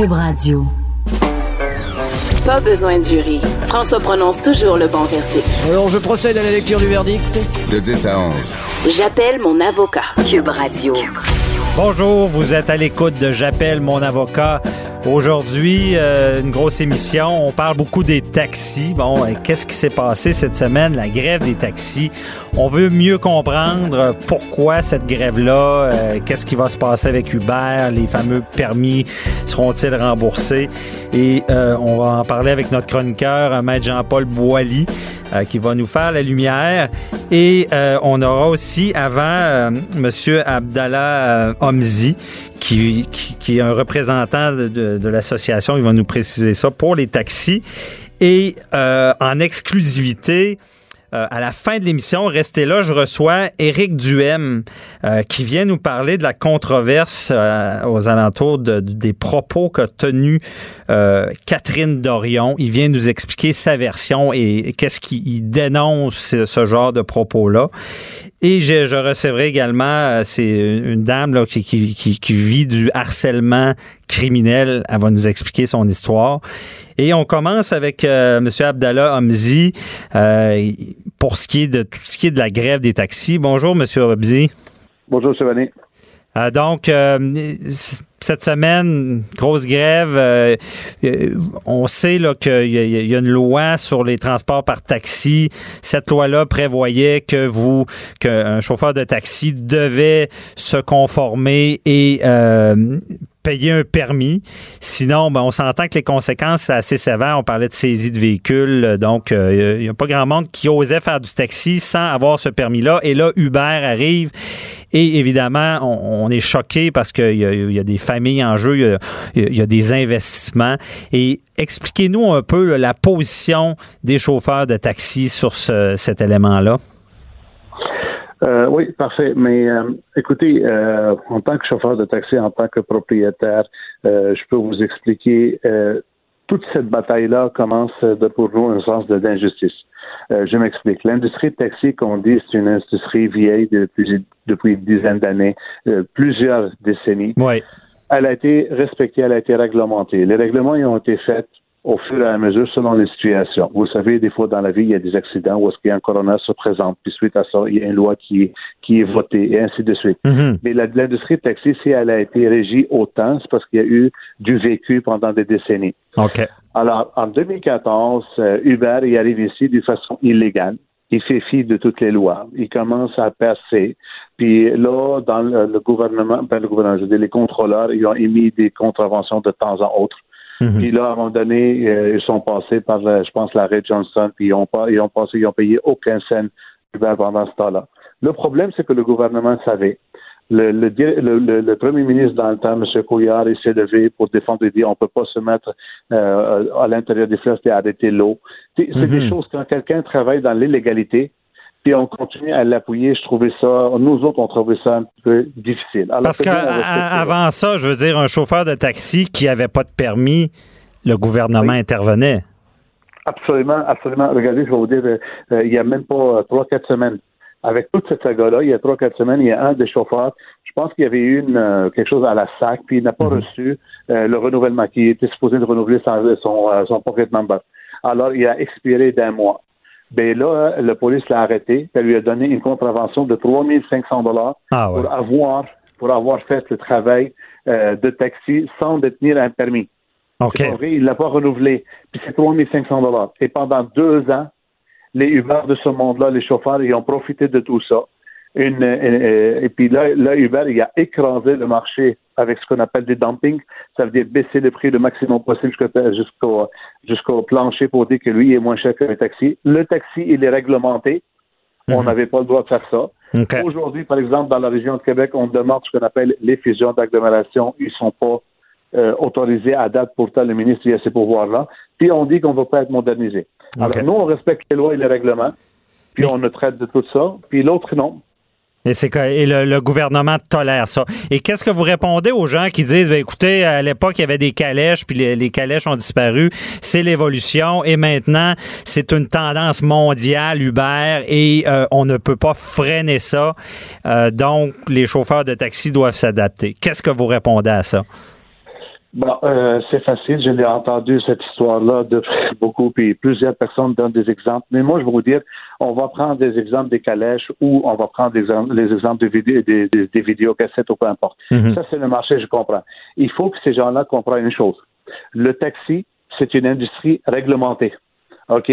Cube Radio. Pas besoin de jury. François prononce toujours le bon verdict. Alors, je procède à la lecture du verdict. De 10 à 11. J'appelle mon avocat. Cube Radio. Bonjour, vous êtes à l'écoute de J'appelle mon avocat. Aujourd'hui, une grosse émission. On parle beaucoup des taxis. Bon, qu'est-ce qui s'est passé cette semaine? La grève des taxis. On veut mieux comprendre pourquoi cette grève-là, qu'est-ce qui va se passer avec Uber, les fameux permis seront-ils remboursés? Et on va en parler avec notre chroniqueur, Maître Jean-Paul Boily, qui va nous faire la lumière. Et on aura aussi, avant, Monsieur Abdallah Homsy, qui est un représentant de l'association, il va nous préciser ça, pour les taxis. Et en exclusivité, à la fin de l'émission, restez là, je reçois Éric Duhaime qui vient nous parler de la controverse aux alentours des propos qu'a tenus Catherine Dorion. Il vient nous expliquer sa version et qu'est-ce qu'il dénonce, ce genre de propos-là. Et je recevrai également, c'est une dame là, qui vit du harcèlement criminel. Elle va nous expliquer son histoire. Et on commence avec M. Abdallah Homsy pour ce qui est de tout ce qui est de la grève des taxis. Bonjour, M. Homsy. Bonjour, Chevalier. Cette semaine, grosse grève. On sait là qu'il y a une loi sur les transports par taxi. Cette loi-là prévoyait qu'un chauffeur de taxi devait se conformer et payer un permis. Sinon, on s'entend que les conséquences sont assez sévères. On parlait de saisie de véhicules. Donc, il n'y a pas grand monde qui osait faire du taxi sans avoir ce permis-là. Et là, Uber arrive. Et évidemment, on est choqué parce qu'il y a des familles en jeu, il y a des investissements. Et expliquez-nous un peu la position des chauffeurs de taxi sur cet élément-là. Oui, parfait. Mais écoutez, en tant que chauffeur de taxi, en tant que propriétaire, je peux vous expliquer, toute cette bataille-là commence pour nous un sens d'injustice. Je m'explique. L'industrie de taxi, qu'on dit, c'est une industrie vieille depuis une dizaine d'années, plusieurs décennies. Oui. Elle a été respectée, elle a été réglementée. Les règlements ont été faits au fur et à mesure selon les situations. Vous savez, des fois dans la vie, il y a des accidents où est-ce qu'il y a un coroner se présente, puis suite à ça, il y a une loi qui est votée, et ainsi de suite. Mm-hmm. Mais l'industrie de taxi, si elle a été régie autant, c'est parce qu'il y a eu du vécu pendant des décennies. OK. Alors, en 2014, Uber y arrive ici de façon illégale. Il fait fi de toutes les lois. Il commence à percer. Puis là, dans les contrôleurs, ils ont émis des contraventions de temps en autre. Mm-hmm. Puis là, à un moment donné, ils sont passés par, je pense, l'arrêt Johnson, puis ils ont payé aucun cent Uber pendant ce temps-là. Le problème, c'est que le gouvernement savait. Le premier ministre dans le temps, M. Couillard, il s'est levé pour défendre et dire on ne peut pas se mettre à l'intérieur des fleuves et arrêter l'eau. C'est des choses, quand quelqu'un travaille dans l'illégalité, puis on continue à l'appuyer, je trouvais ça, nous autres, on trouvait ça un peu difficile. Alors, parce qu'avant ça, je veux dire, un chauffeur de taxi qui n'avait pas de permis, le gouvernement intervenait. Absolument, absolument. Regardez, je vais vous dire, il n'y a même pas 3-4 semaines. Avec toute cette saga-là, il y a 3-4 semaines, il y a un des chauffeurs, je pense qu'il y avait eu quelque chose à la SAC, puis il n'a pas reçu le renouvellement, qui était supposé de renouveler son pocket number. Alors, il a expiré d'un mois. Ben là, la police l'a arrêté, elle lui a donné une contravention de 3 500 $ pour avoir fait le travail de taxi sans détenir un permis. Okay. C'est pas vrai, il l'a pas renouvelé. Puis c'est 3 500 $. Et pendant 2 ans, les Uber de ce monde-là, les chauffeurs, ils ont profité de tout ça. Et puis là, Uber, il a écrasé le marché avec ce qu'on appelle des dumpings. Ça veut dire baisser le prix le maximum possible jusqu'au plancher pour dire que lui est moins cher qu'un taxi. Le taxi, il est réglementé. Mm-hmm. On n'avait pas le droit de faire ça. Okay. Aujourd'hui, par exemple, dans la région de Québec, on demande ce qu'on appelle les fusions d'agglomération. Ils ne sont pas autorisés à date. Pourtant, le ministre il a ces pouvoirs-là. Puis on dit qu'on ne va pas être modernisé. Alors, okay. Nous, on respecte les lois et les règlements, puis on ne traite de tout ça, puis l'autre, non. Et le gouvernement tolère ça. Et qu'est-ce que vous répondez aux gens qui disent, écoutez, à l'époque, il y avait des calèches, puis les calèches ont disparu, c'est l'évolution, et maintenant, c'est une tendance mondiale, Uber, et on ne peut pas freiner ça, donc les chauffeurs de taxi doivent s'adapter. Qu'est-ce que vous répondez à ça? Bon, c'est facile. J'ai entendu cette histoire-là de beaucoup, puis plusieurs personnes donnent des exemples. Mais moi, je vais vous dire, on va prendre des exemples des calèches ou on va prendre les exemples des vidéocassettes ou peu importe. Mm-hmm. Ça, c'est le marché, je comprends. Il faut que ces gens-là comprennent une chose. Le taxi, c'est une industrie réglementée. OK?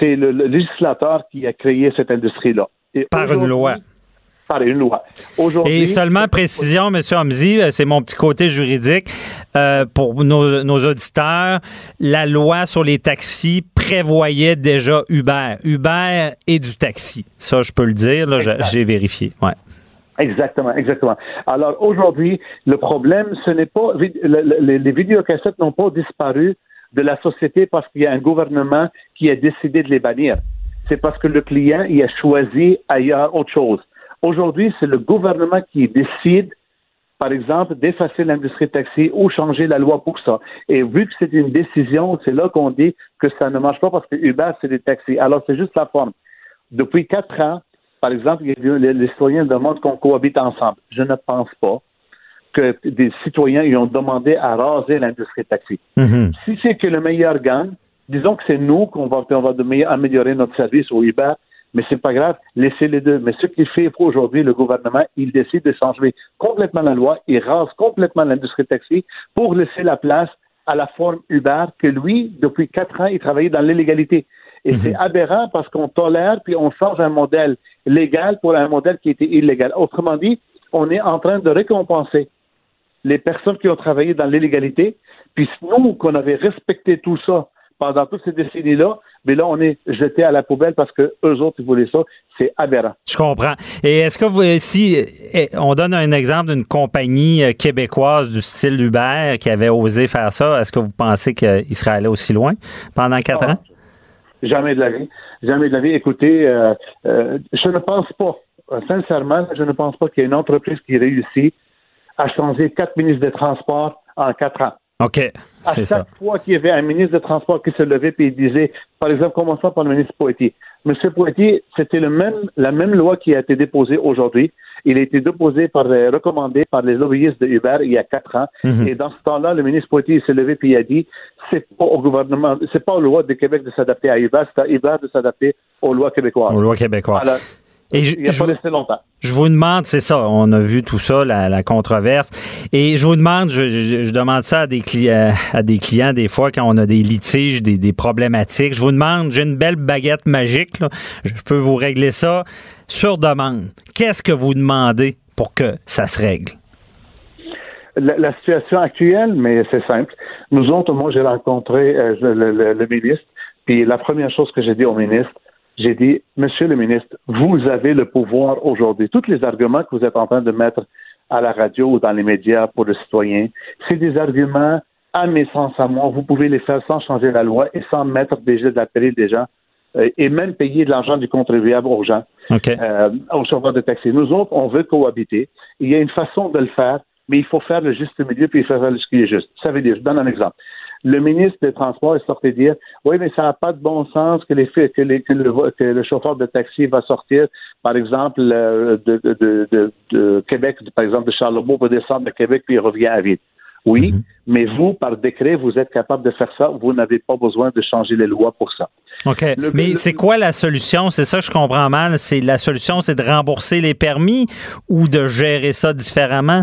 C'est le législateur qui a créé cette industrie-là. Et par une loi. Par une loi. Aujourd'hui, et seulement précision, M. Homsy, c'est mon petit côté juridique, pour nos auditeurs, la loi sur les taxis prévoyait déjà Uber. Uber et du taxi. Ça, je peux le dire, là, j'ai vérifié. Ouais. Exactement, exactement. Alors, aujourd'hui, le problème, ce n'est pas... Les vidéocassettes n'ont pas disparu de la société parce qu'il y a un gouvernement qui a décidé de les bannir. C'est parce que le client, il a choisi ailleurs autre chose. Aujourd'hui, c'est le gouvernement qui décide, par exemple, d'effacer l'industrie taxi ou changer la loi pour ça. Et vu que c'est une décision, c'est là qu'on dit que ça ne marche pas parce que Uber, c'est des taxis. Alors, c'est juste la forme. Depuis 4 ans, par exemple, les citoyens demandent qu'on cohabite ensemble. Je ne pense pas que des citoyens y ont demandé à raser l'industrie taxi. Mm-hmm. Si c'est que le meilleur gagne, disons que c'est nous qu'on va améliorer notre service au Uber. Mais c'est pas grave, laissez les deux. Mais ce qu'il fait pour aujourd'hui, le gouvernement, il décide de changer complètement la loi, il rase complètement l'industrie taxi pour laisser la place à la forme Uber que lui, depuis 4 ans, il travaillait dans l'illégalité. Et c'est aberrant parce qu'on tolère puis on change un modèle légal pour un modèle qui était illégal. Autrement dit, on est en train de récompenser les personnes qui ont travaillé dans l'illégalité. Puis nous, qu'on avait respecté tout ça pendant toutes ces décennies-là, mais là, on est jeté à la poubelle parce que eux autres, ils voulaient ça. C'est aberrant. Je comprends. Et est-ce que vous, si on donne un exemple d'une compagnie québécoise du style Uber qui avait osé faire ça, est-ce que vous pensez qu'il serait allé aussi loin pendant 4 ans? Jamais de la vie. Jamais de la vie. Écoutez, je ne pense pas, sincèrement, je ne pense pas qu'il y ait une entreprise qui réussit à changer 4 ministres des Transports en 4 ans. OK, c'est ça. À chaque fois qu'il y avait un ministre de Transport qui se levait et il disait, par exemple, commençons par le ministre Poitier. M. Poitier, c'était la même loi qui a été déposée aujourd'hui. Il a été déposé recommandé par les lobbyistes de Uber il y a 4 ans. Mm-hmm. Et dans ce temps-là, le ministre Poitier s'est levé et il a dit, c'est pas au gouvernement, c'est pas aux lois du Québec de s'adapter à Uber, c'est à Uber de s'adapter aux lois québécoises. Aux lois québécoises. Alors, et il n'a pas laissé longtemps. Je vous demande, c'est ça, on a vu tout ça, la controverse, et je vous demande, je demande ça à des clients des fois quand on a des litiges, des problématiques, je vous demande, j'ai une belle baguette magique, là, je peux vous régler ça sur demande. Qu'est-ce que vous demandez pour que ça se règle? La situation actuelle, mais c'est simple. Nous autres, moi, j'ai rencontré le ministre, puis la première chose que j'ai dit au ministre, j'ai dit, Monsieur le ministre, vous avez le pouvoir aujourd'hui. Tous les arguments que vous êtes en train de mettre à la radio ou dans les médias pour le citoyen, c'est des arguments à mes sens à moi. Vous pouvez les faire sans changer la loi et sans mettre déjà de la péril des gens et même payer de l'argent du contribuable aux gens, okay. Aux chauffeurs de taxi. Nous autres, on veut cohabiter. Il y a une façon de le faire, mais il faut faire le juste milieu puis il faut faire ce qui est juste. Ça veut dire, je donne un exemple. Le ministre des Transports est sorti dire « Oui, mais ça n'a pas de bon sens que le chauffeur de taxi va sortir, par exemple, de Québec, par exemple, de Charlemagne, pour descendre de Québec, puis il revient à vide. » Oui, mais vous, par décret, vous êtes capable de faire ça. Vous n'avez pas besoin de changer les lois pour ça. OK. Mais c'est quoi la solution? C'est ça, je comprends mal. La solution, c'est de rembourser les permis ou de gérer ça différemment?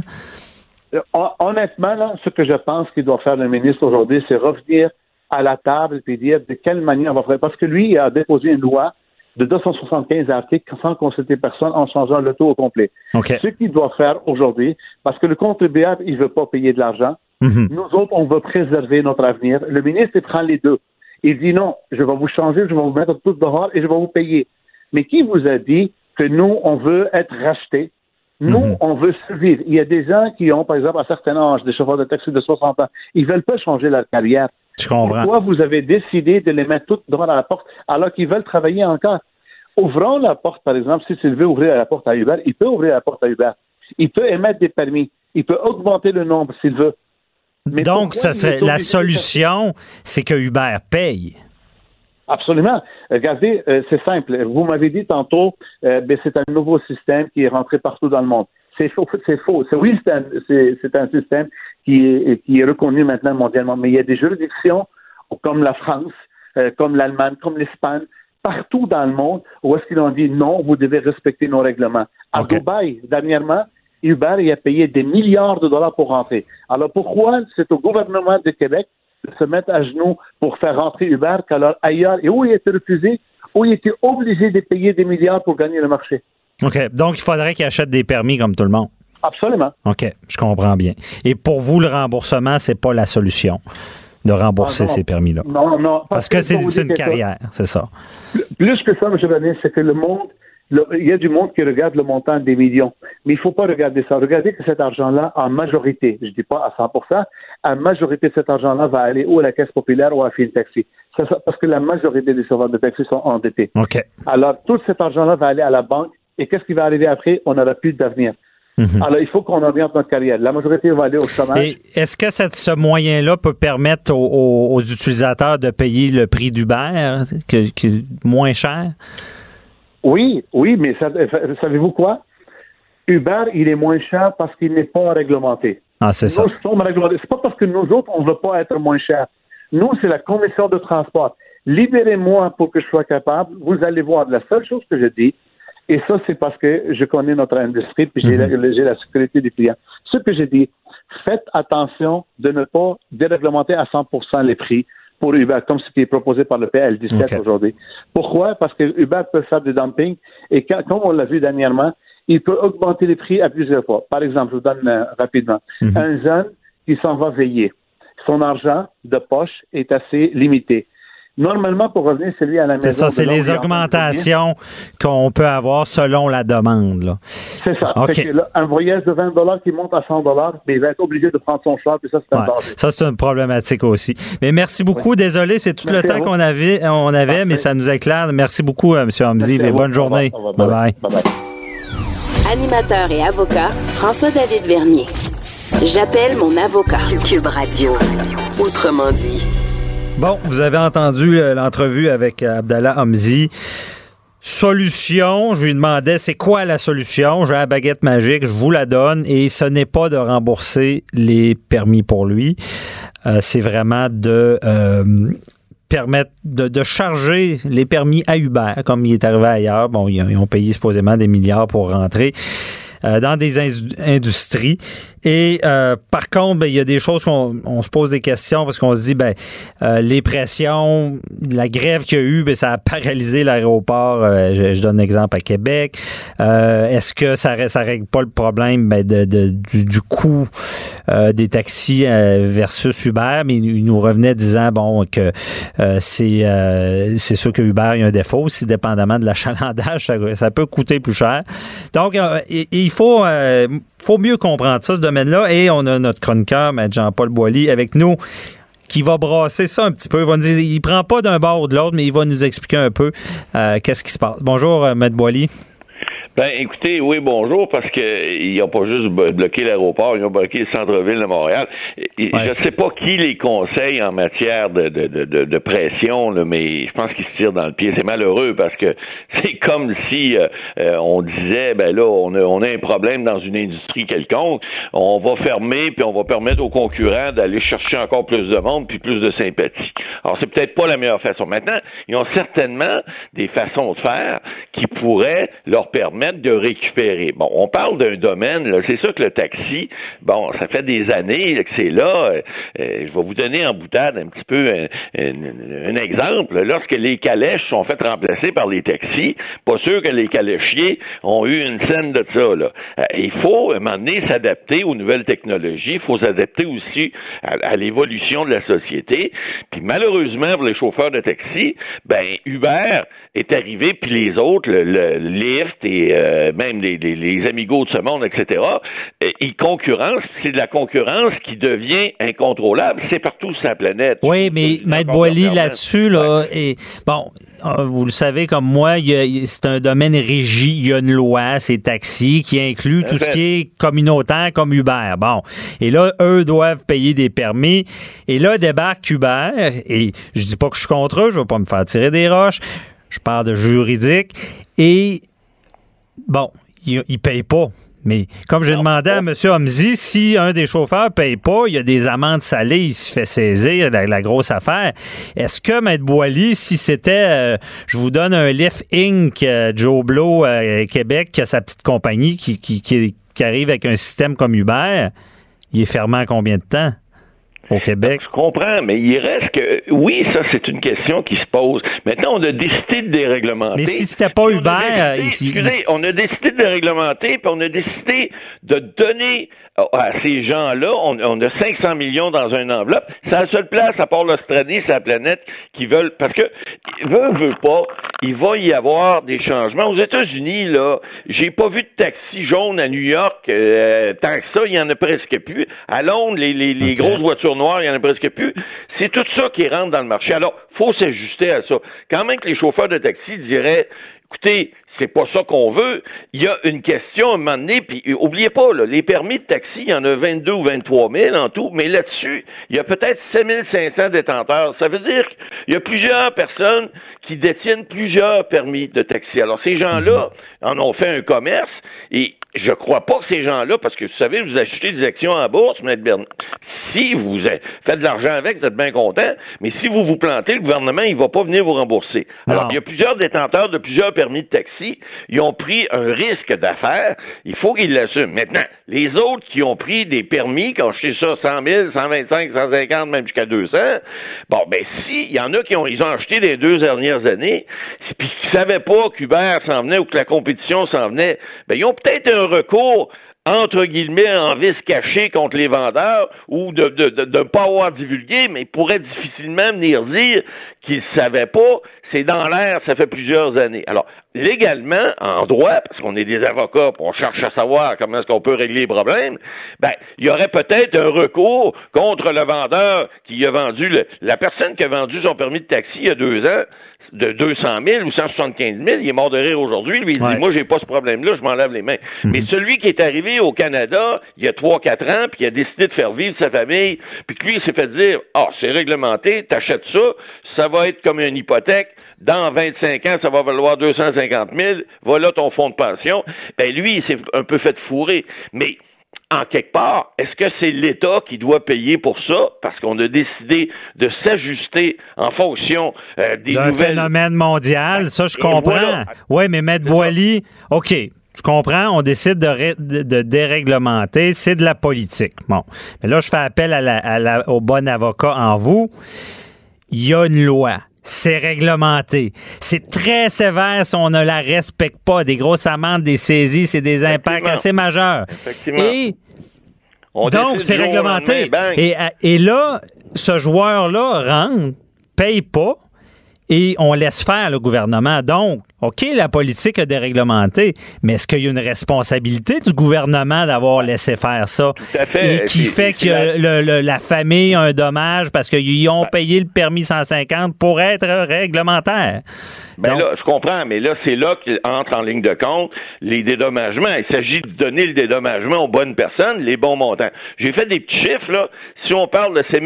Honnêtement, là, ce que je pense qu'il doit faire le ministre aujourd'hui, c'est revenir à la table et dire de quelle manière on va faire. Parce que lui, il a déposé une loi de 275 articles sans consulter personne en changeant le taux au complet. Okay. Ce qu'il doit faire aujourd'hui, parce que le contribuable, il ne veut pas payer de l'argent. Mm-hmm. Nous autres, on veut préserver notre avenir. Le ministre, il prend les deux. Il dit non, je vais vous changer, je vais vous mettre tout dehors et je vais vous payer. Mais qui vous a dit que nous, on veut être rachetés? Nous, on veut survivre. Il y a des gens qui ont, par exemple, à certains âges, des chauffeurs de taxi de 60 ans. Ils ne veulent pas changer leur carrière. Je comprends. Pourquoi vous avez décidé de les mettre toutes devant la porte alors qu'ils veulent travailler encore? Ouvrons la porte, par exemple, si s'il veut ouvrir la porte à Uber, il peut ouvrir la porte à Uber. Il peut émettre des permis. Il peut augmenter le nombre s'il veut. Mais donc, ça serait la solution, c'est que Uber paye. Absolument. Regardez, c'est simple. Vous m'avez dit tantôt, c'est un nouveau système qui est rentré partout dans le monde. C'est faux. C'est faux. Oui, c'est un système qui est reconnu maintenant mondialement, mais il y a des juridictions comme la France, comme l'Allemagne, comme l'Espagne, partout dans le monde où est-ce qu'ils ont dit non, vous devez respecter nos règlements. À Dubaï, dernièrement, Uber y a payé des milliards de dollars pour rentrer. Alors pourquoi c'est au gouvernement du Québec de se mettre à genoux pour faire rentrer Uber qu'alors ailleurs, et où il était refusé, où il était obligé de payer des milliards pour gagner le marché? OK. Donc, il faudrait qu'ils achètent des permis comme tout le monde. Absolument. OK. Je comprends bien. Et pour vous, le remboursement, c'est pas la solution de rembourser ces permis-là. Non, non. Parce que c'est une carrière, c'est ça. Plus que ça, M. Bernier, c'est que le monde, il y a du monde qui regarde le montant des millions. Mais il ne faut pas regarder ça. Regardez que cet argent-là, en majorité, je ne dis pas à 100%, en majorité, cet argent-là va aller ou à la Caisse populaire ou à FinTaxi. Parce que la majorité des chauffeurs de taxi sont endettés. OK. Alors, tout cet argent-là va aller à la banque. Et qu'est-ce qui va arriver après? On n'aura plus d'avenir. Mm-hmm. Alors, il faut qu'on oriente notre carrière. La majorité va aller au chômage. Et est-ce que ce moyen-là peut permettre aux utilisateurs de payer le prix d'Uber, qui est moins cher? Oui, mais savez-vous quoi? Uber, il est moins cher parce qu'il n'est pas réglementé. Ah, c'est ça. Nous sommes réglementés. C'est pas parce que nous autres, on ne veut pas être moins cher. Nous, c'est la commission de transport. Libérez-moi pour que je sois capable. Vous allez voir. La seule chose que je dis, et ça, c'est parce que je connais notre industrie puis j'ai la sécurité des clients. Ce que j'ai dit, faites attention de ne pas déréglementer à 100% les prix pour Uber, comme ce qui est proposé par le PL17 aujourd'hui. Pourquoi? Parce que Uber peut faire du dumping et comme on l'a vu dernièrement, il peut augmenter les prix à plusieurs fois. Par exemple, je vous donne rapidement. Mm-hmm. Un jeune qui s'en va veiller. Son argent de poche est assez limité. Normalement, pour revenir, c'est lui à la maison. C'est ça, c'est les augmentations qu'on peut avoir selon la demande. Là. C'est ça. Okay. Fait que là, un voyage de 20 $ qui monte à 100 $, mais il va être obligé de prendre son char, puis ça, c'est un danger. Ça, c'est une problématique aussi. Mais merci beaucoup. Oui. Désolé, c'est tout le temps qu'on avait, mais ça nous éclaire. Merci beaucoup, M. Homsy. Bonne journée. Bye-bye. Animateur et avocat, François-David Bernier. J'appelle mon avocat. Cube Radio. Autrement dit... Bon, vous avez entendu l'entrevue avec Abdallah Homsy. Solution, je lui demandais c'est quoi la solution? J'ai la baguette magique, je vous la donne et ce n'est pas de rembourser les permis pour lui. C'est vraiment de permettre de charger les permis à Uber, comme il est arrivé ailleurs. Bon, ils ont payé supposément des milliards pour rentrer dans des industries. Et par contre, il y a des choses qu'on se pose des questions parce qu'on se dit, les pressions, la grève qu'il y a eu, ça a paralysé l'aéroport. Je donne un exemple à Québec. Est-ce que ça ne règle pas le problème du coût des taxis versus Uber? Mais il nous revenait disant que c'est sûr que Uber, il y a un défaut. Si dépendamment de l'achalandage, ça peut coûter plus cher. Donc, il faut... faut mieux comprendre ça, ce domaine-là. Et on a notre chroniqueur, Jean-Paul Boily, avec nous, qui va brasser ça un petit peu. Il va nous dire, il prend pas d'un bord ou de l'autre, mais il va nous expliquer un peu qu'est-ce qui se passe. Bonjour, M. Boily. Écoutez, oui, bonjour, parce que ils n'ont pas juste bloqué l'aéroport, ils ont bloqué le centre-ville de Montréal. Je ne sais pas qui les conseille en matière de pression, là, mais je pense qu'ils se tirent dans le pied. C'est malheureux parce que c'est comme si on disait, on a un problème dans une industrie quelconque, on va fermer, puis on va permettre aux concurrents d'aller chercher encore plus de monde, puis plus de sympathie. Alors, c'est peut-être pas la meilleure façon. Maintenant, ils ont certainement des façons de faire qui pourraient leur permettre de récupérer. Bon, on parle d'un domaine, là, c'est sûr que le taxi, ça fait des années que c'est là. Je vais vous donner en boutade un petit peu un exemple. Lorsque les calèches sont faites remplacer par les taxis, pas sûr que les caléchiers ont eu une scène de ça, là. Il faut, à un moment donné, s'adapter aux nouvelles technologies. Il faut s'adapter aussi à l'évolution de la société. Puis malheureusement, pour les chauffeurs de taxi, Uber est arrivé, puis les autres, le Lyft et même les amigos de ce monde, etc., ils concurrencent. C'est de la concurrence qui devient incontrôlable. C'est partout sur la planète. Oui, mais Maître Boily, là-dessus, vous le savez comme moi, c'est un domaine régi. Il y a une loi, c'est taxi, qui inclut tout ce qui est communautaire, comme Uber. Bon. Et là, eux doivent payer des permis. Et là, débarque Uber. Et je dis pas que je suis contre eux. Je veux pas me faire tirer des roches. Je parle de juridique. Et... ils ne payent pas. Mais comme j'ai demandé à M. Homsy, si un des chauffeurs ne paye pas, il y a des amendes salées, il se fait saisir, la grosse affaire. Est-ce que, Maître Boily, si c'était, je vous donne un Lyft Inc. Joe Blow Québec, qui a sa petite compagnie, qui arrive avec un système comme Uber, il est fermé en combien de temps? Au Québec. Je comprends, mais il reste que... Oui, ça, c'est une question qui se pose. Maintenant, on a décidé de déréglementer. Mais si c'était pas Uber... on a décidé de déréglementer, puis on a décidé de donner à ces gens-là, on a 500 millions dans une enveloppe. C'est la seule place, à part l'Australie, c'est la planète, qui veulent... Parce que, veut pas, il va y avoir des changements. Aux États-Unis, là, j'ai pas vu de taxi jaune à New York. Tant que ça, il y en a presque plus. À Londres, les grosses voitures noir, il n'y en a presque plus. C'est tout ça qui rentre dans le marché. Alors, il faut s'ajuster à ça. Quand même que les chauffeurs de taxi diraient, écoutez, c'est pas ça qu'on veut. Il y a une question à un moment donné, puis oubliez pas, là, les permis de taxi, il y en a 22 ou 23 000 en tout, mais là-dessus, il y a peut-être 7 500 détenteurs. Ça veut dire qu'il y a plusieurs personnes qui détiennent plusieurs permis de taxi. Alors, ces gens-là en ont fait un commerce, et je crois pas que ces gens-là, parce que vous savez, vous achetez des actions en bourse, M. Bernier, si vous faites de l'argent avec, vous êtes bien content, mais si vous vous plantez, le gouvernement, il va pas venir vous rembourser. Alors, il y a plusieurs détenteurs de plusieurs permis de taxi, ils ont pris un risque d'affaires, il faut qu'ils l'assument. Maintenant, les autres qui ont pris des permis, qui ont acheté ça 100 000, 125, 150, même jusqu'à 200, bon, ben si, il y en a qui ils ont acheté les 2 dernières années, puis qui savaient pas qu'Uber s'en venait ou que la compétition s'en venait, ben ils ont peut-être un recours, entre guillemets, en vice caché contre les vendeurs ou de ne pas avoir divulgué, mais ils pourraient difficilement venir dire qu'ils ne savaient pas. C'est dans l'air, ça fait plusieurs années. Alors, légalement, en droit, parce qu'on est des avocats, on cherche à savoir comment est-ce qu'on peut régler les problèmes, ben, il y aurait peut-être un recours contre le vendeur qui a vendu, la personne qui a vendu son permis de taxi il y a 2 ans, de 200 000 ou 175 000, il est mort de rire aujourd'hui, lui, il dit, moi, j'ai pas ce problème-là, je m'en lave les mains. Mais celui qui est arrivé au Canada, il y a 3-4 ans, puis il a décidé de faire vivre sa famille, puis que lui, il s'est fait dire, c'est réglementé, t'achètes ça, ça va être comme une hypothèque, dans 25 ans, ça va valoir 250 000, voilà ton fonds de pension. Ben, lui, il s'est un peu fait fourrer. Mais, en quelque part, est-ce que c'est l'État qui doit payer pour ça? Parce qu'on a décidé de s'ajuster en fonction des d'un nouvelles... phénomène mondial, ça je comprends. Voilà. Oui, mais Maître Boily, OK, je comprends, on décide de déréglementer, c'est de la politique. Bon, mais là je fais appel au bon avocat en vous. Il y a une loi. C'est réglementé. C'est très sévère si on ne la respecte pas. Des grosses amendes, des saisies, c'est des impacts assez majeurs. Effectivement. Et donc, c'est réglementé. Et là, ce joueur-là rentre, paye pas, et on laisse faire le gouvernement. Donc, OK, la politique a déréglementé, mais est-ce qu'il y a une responsabilité du gouvernement d'avoir laissé faire ça? Tout à fait. Et qui fait que la famille a un dommage parce qu'ils ont payé le permis 150 pour être réglementaire. Donc, là, je comprends, mais là, c'est là qu'entre en ligne de compte les dédommagements. Il s'agit de donner le dédommagement aux bonnes personnes, les bons montants. J'ai fait des petits chiffres, là. Si on parle de 7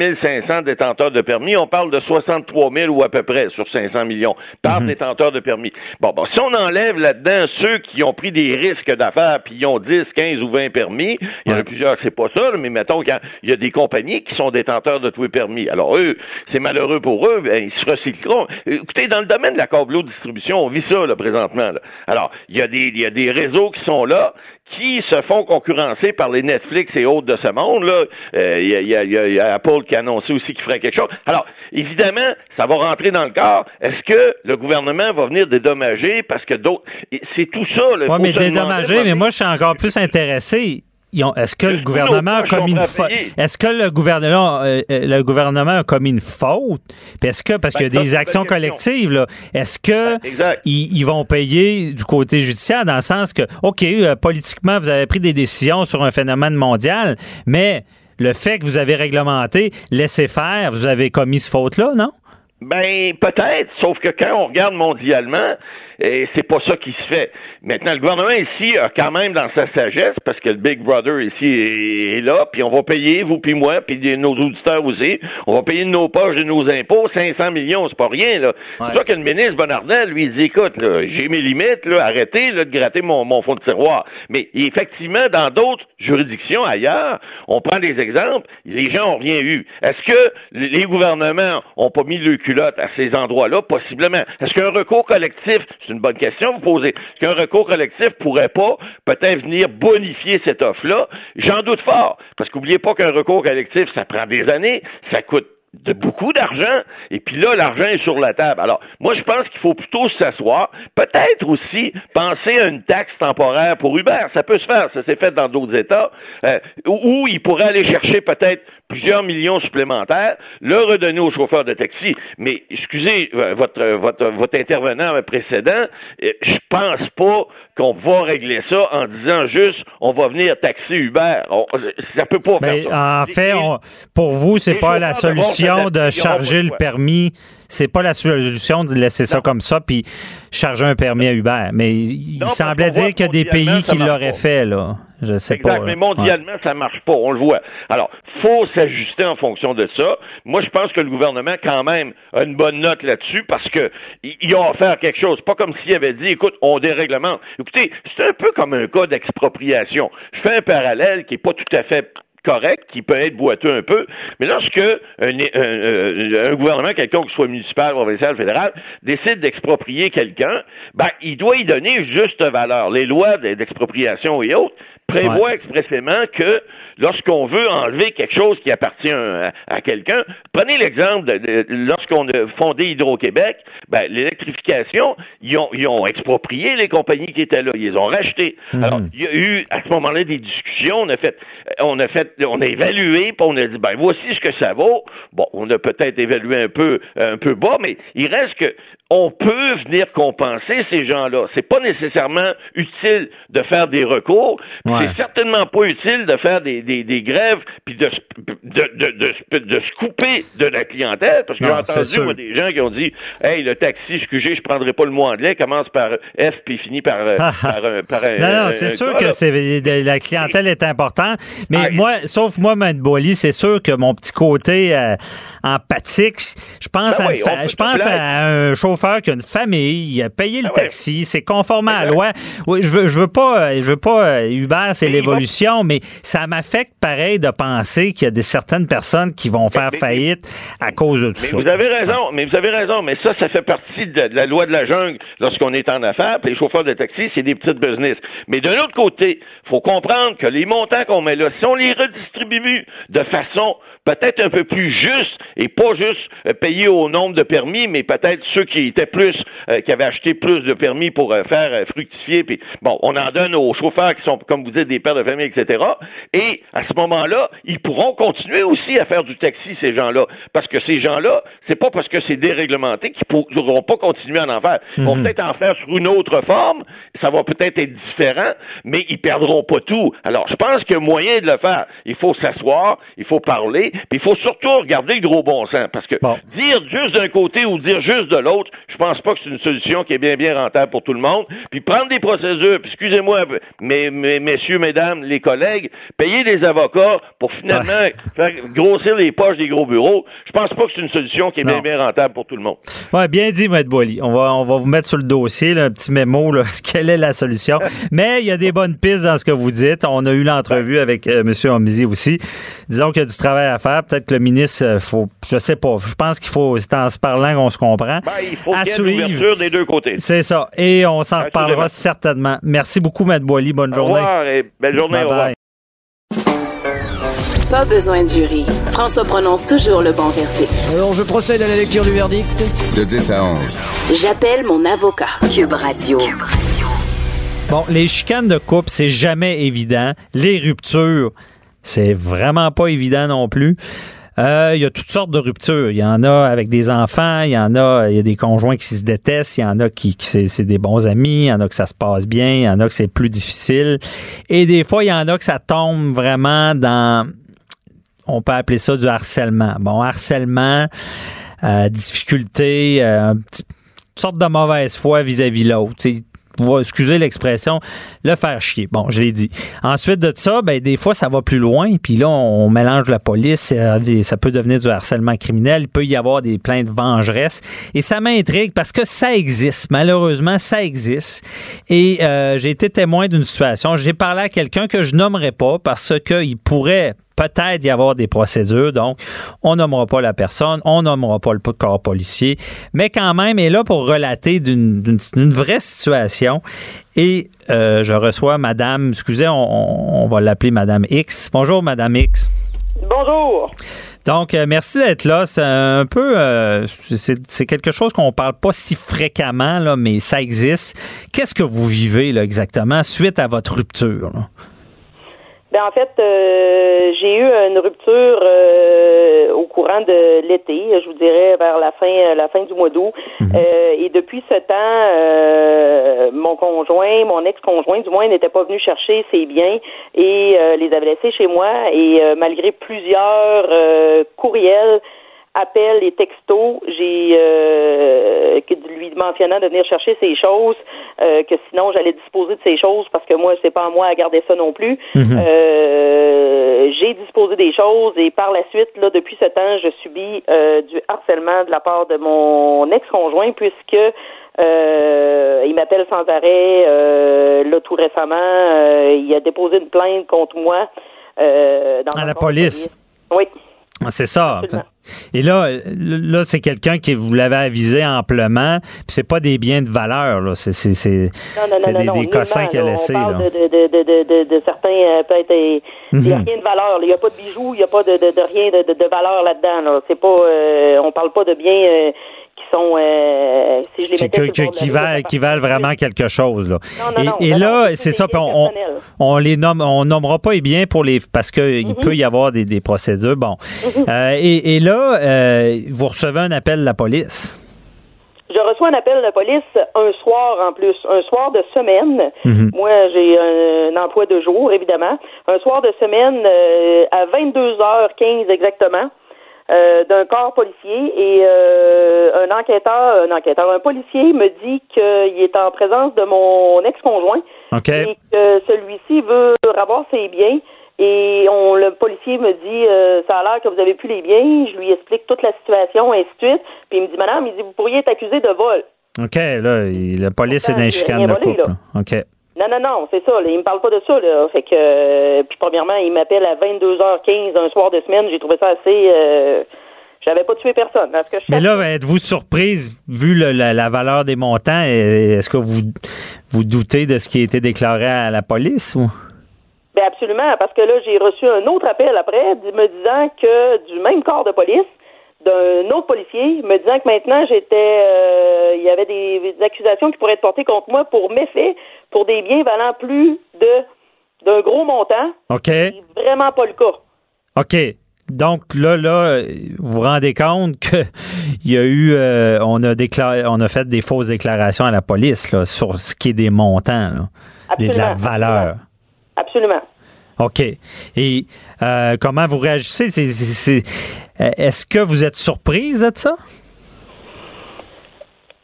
500 détenteurs de permis, on parle de 63 000 ou à peu près sur 500 millions par détenteur de permis. Bon, si on enlève là-dedans ceux qui ont pris des risques d'affaires, puis ils ont 10, 15 ou 20 permis, il y en a plusieurs, c'est pas ça, mais mettons qu'il y a des compagnies qui sont détenteurs de tous les permis. Alors eux, c'est malheureux pour eux, ben, ils se recycleront. Écoutez, dans le domaine de la câblo-distribution, on vit ça, là, présentement, là. Alors, il y a des réseaux qui sont là, qui se font concurrencer par les Netflix et autres de ce monde, là. Il y a Apple qui a annoncé aussi qu'il ferait quelque chose. Alors, évidemment, ça va rentrer dans le corps. Est-ce que le gouvernement va venir dédommager parce que d'autres... C'est tout ça, là. Oui, mais dédommager, mais moi, je suis encore plus intéressé. Est-ce que le gouvernement a commis une faute? Parce que parce qu'il y a des actions collectives, là. Est-ce que ils vont payer du côté judiciaire dans le sens que politiquement vous avez pris des décisions sur un phénomène mondial, mais le fait que vous avez réglementé, laissez faire, vous avez commis cette faute-là, non? Ben peut-être, sauf que quand on regarde mondialement, et c'est pas ça qui se fait. Maintenant, le gouvernement ici a quand même dans sa sagesse, parce que le Big Brother ici est là, puis on va payer, vous puis moi, puis nos auditeurs aussi, on va payer de nos poches, de nos impôts, 500 millions, c'est pas rien, là. Ouais. C'est ça que le ministre Bonnardel, lui, il dit, écoute, là, j'ai mes limites, là, arrêtez là, de gratter mon fond de tiroir. Mais effectivement, dans d'autres juridictions ailleurs, on prend des exemples, les gens n'ont rien eu. Est-ce que les gouvernements n'ont pas mis le culotte à ces endroits-là? Possiblement. Est-ce qu'un recours collectif, c'est une bonne question vous posez, est-ce qu'un recours collectif pourrait pas peut-être venir bonifier cette offre-là? J'en doute fort, parce qu'oubliez pas qu'un recours collectif, ça prend des années, ça coûte de beaucoup d'argent, et puis là, l'argent est sur la table. Alors, moi, je pense qu'il faut plutôt s'asseoir, peut-être aussi penser à une taxe temporaire pour Uber. Ça peut se faire, ça s'est fait dans d'autres États, où ils pourraient aller chercher peut-être plusieurs millions supplémentaires, le redonner aux chauffeurs de taxi. Mais, excusez, votre intervenant précédent, je pense pas qu'on va régler ça en disant juste, on va venir taxer Uber. Ça peut pas faire ça. En fait, pour vous, c'est pas la solution de charger le permis, c'est pas la solution de laisser ça comme ça puis charger un permis à Uber. Mais il semblait dire qu'il y a des pays qui l'auraient fait, là. Je sais pas. Exact, mais mondialement, ça marche pas, on le voit. Alors, faut s'ajuster en fonction de ça. Moi, je pense que le gouvernement, quand même, a une bonne note là-dessus parce que ils ont offert quelque chose. Pas comme s'il avait dit, écoute, on déréglemente. Écoutez, c'est un peu comme un cas d'expropriation. Je fais un parallèle qui est pas tout à fait correct, qui peut être boiteux un peu, mais lorsque un gouvernement, quelqu'un que soit municipal, provincial, fédéral, décide d'exproprier quelqu'un, ben, il doit y donner juste valeur. Les lois d'expropriation et autres prévoient expressément que lorsqu'on veut enlever quelque chose qui appartient à quelqu'un, prenez l'exemple de lorsqu'on a fondé Hydro-Québec, ben, l'électrification, ils ont exproprié les compagnies qui étaient là, ils les ont rachetées. Alors, il y a eu, à ce moment-là, des discussions, on a évalué, puis on a dit, ben voici ce que ça vaut. Bon, on a peut-être évalué un peu bas, mais il reste que on peut venir compenser ces gens-là. C'est pas nécessairement utile de faire des recours. Ouais. C'est certainement pas utile de faire des grèves puis de se couper de la clientèle, parce que j'ai entendu moi, des gens qui ont dit, hey, le taxi, excusez, je prendrai pas le mot anglais, commence par F puis finit par Non, c'est sûr que la clientèle est importante, mais moi, M. Boily, c'est sûr que mon petit côté empathique, je pense à un chauffeur qui a une famille, il a payé le taxi, c'est conforme à la loi. Oui, je veux pas Uber, c'est l'évolution, mais ça m'affecte pareil de penser qu'il y a certaines personnes qui vont faire faillite à cause de tout ça. Vous avez raison, mais ça fait partie de la loi de la jungle lorsqu'on est en affaires, puis les chauffeurs de taxi, c'est des petites business. Mais de l'autre côté, faut comprendre que les montants qu'on met là, si on les redistribue de façon peut-être un peu plus juste, et pas juste payer au nombre de permis, mais peut-être ceux qui étaient qui avaient acheté plus de permis pour faire fructifier, puis bon, on en donne aux chauffeurs qui sont, comme vous dites, des pères de famille, etc. Et à ce moment-là, ils pourront continuer aussi à faire du taxi, ces gens-là. Parce que ces gens-là, c'est pas parce que c'est déréglementé qu'ils pourront pas continuer à en faire. Ils vont peut-être en faire sous une autre forme, ça va peut-être être différent, mais ils perdront pas tout. Alors, je pense qu'il y a moyen de le faire. Il faut s'asseoir, il faut parler, puis il faut surtout regarder le gros bon sens, parce que dire juste d'un côté ou dire juste de l'autre, je pense pas que c'est une solution qui est bien rentable pour tout le monde. Puis prendre des procédures, puis excusez-moi, mais messieurs, mesdames, les collègues, payer des avocats pour finalement faire grossir les poches des gros bureaux, je pense pas que c'est une solution qui est bien rentable pour tout le monde. Oui, bien dit, M. Boily. On va vous mettre sur le dossier, là, un petit mémo, là, quelle est la solution. Mais il y a des bonnes pistes dans ce que vous dites. On a eu l'entrevue avec M. Homsy aussi. Disons qu'il y a du travail à faire. Peut-être que le ministre, je sais pas, je pense qu'il faut, c'est en se parlant qu'on se comprend. Ben, il faut qu'il y ait une ouverture des deux côtés. C'est ça. Et on s'en reparlera certainement. Merci beaucoup, M. Boily. Bonne journée. Au revoir et belle journée. Bye. Pas besoin de jury. François prononce toujours le bon verdict. Alors, je procède à la lecture du verdict. De 10 à 11. J'appelle mon avocat. Cube Radio. Bon, les chicanes de couple, c'est jamais évident. Les ruptures, c'est vraiment pas évident non plus. Il y a toutes sortes de ruptures. Il y en a avec des enfants, il y a des conjoints qui se détestent, il y en a qui c'est des bons amis, il y en a que ça se passe bien, il y en a que c'est plus difficile. Et des fois, il y en a que ça tombe vraiment dans, on peut appeler ça du harcèlement. Bon, harcèlement, difficulté, un petit toutes sortes de mauvaise foi vis-à-vis l'autre. T'sais, excusez l'expression, le faire chier. Bon, je l'ai dit. Ensuite de ça, ben des fois, ça va plus loin, puis là, on mélange la police, ça peut devenir du harcèlement criminel, il peut y avoir des plaintes vengeresses, et ça m'intrigue parce que ça existe, malheureusement, ça existe, et j'ai été témoin d'une situation, j'ai parlé à quelqu'un que je nommerai pas parce qu'il pourrait peut-être y avoir des procédures, donc on nommera pas la personne, on nommera pas le corps policier, mais quand même est là pour relater d'une vraie situation. Et je reçois Madame, excusez, on va l'appeler Madame X. Bonjour Madame X. Bonjour. Donc, merci d'être là. C'est un peu, c'est quelque chose qu'on parle pas si fréquemment, là, mais ça existe. Qu'est-ce que vous vivez là, exactement suite à votre rupture, là? Ben en fait, j'ai eu une rupture au courant de l'été, je vous dirais vers la fin du mois d'août. Et depuis ce temps, mon conjoint, mon ex-conjoint, du moins, n'était pas venu chercher ses biens et les avait laissés chez moi. Et malgré plusieurs courriels, appels et textos, j'ai lui mentionnant de venir chercher ses choses, que sinon j'allais disposer de ses choses parce que moi c'est pas à moi à garder ça non plus. J'ai disposé des choses et par la suite, là, depuis ce temps, je subis du harcèlement de la part de mon ex-conjoint puisque il m'appelle sans arrêt. Là, tout récemment, il a déposé une plainte contre moi dans à la police. Oui. C'est ça. Absolument. Et là, c'est quelqu'un qui vous l'avait avisé amplement, puis c'est pas des biens de valeur, là. C'est des cossins qu'il a laissés. On parle là. De certains, peut-être, il n'y a rien de valeur. Il n'y a pas de bijoux, il n'y a pas de rien de valeur là-dedans, là. C'est pas, on parle pas de biens qui sont, si je les mettais qui valent vraiment quelque chose, là. C'est ça. On les nomme, on nommera pas les biens pour les, parce que il peut y avoir des procédures. Bon. Et là, vous recevez un appel de la police. Je reçois un appel de la police un soir en plus, un soir de semaine. Moi, j'ai un emploi de jour, évidemment. Un soir de semaine à 22h15 exactement. D'un corps policier et un policier me dit qu'il est en présence de mon ex-conjoint et que celui-ci veut avoir ses biens et le policier me dit ça a l'air que vous avez plus les biens, je lui explique toute la situation ainsi de suite, puis il me dit madame, il dit vous pourriez être accusé de vol. OK, là, la police est dans les chicanes de couple. OK. Non, c'est ça, là, il me parle pas de ça, là. Fait que, puis premièrement, il m'appelle à 22h15 un soir de semaine, j'ai trouvé ça assez, j'avais pas tué personne. Parce que mais là, êtes-vous surprise, vu la valeur des montants, est-ce que vous doutez de ce qui a été déclaré à la police, ou? Ben absolument, parce que là, j'ai reçu un autre appel après, me disant que du même corps de police, d'un autre policier, me disant que maintenant il y avait des accusations qui pourraient être portées contre moi pour méfait, pour des biens valant plus d'un gros montant. OK. C'est vraiment pas le cas. OK. Donc là, vous vous rendez compte que il y a eu on a fait des fausses déclarations à la police là, sur ce qui est des montants, là, de la valeur. Absolument. OK. Et comment vous réagissez? Est-ce que vous êtes surprise de ça?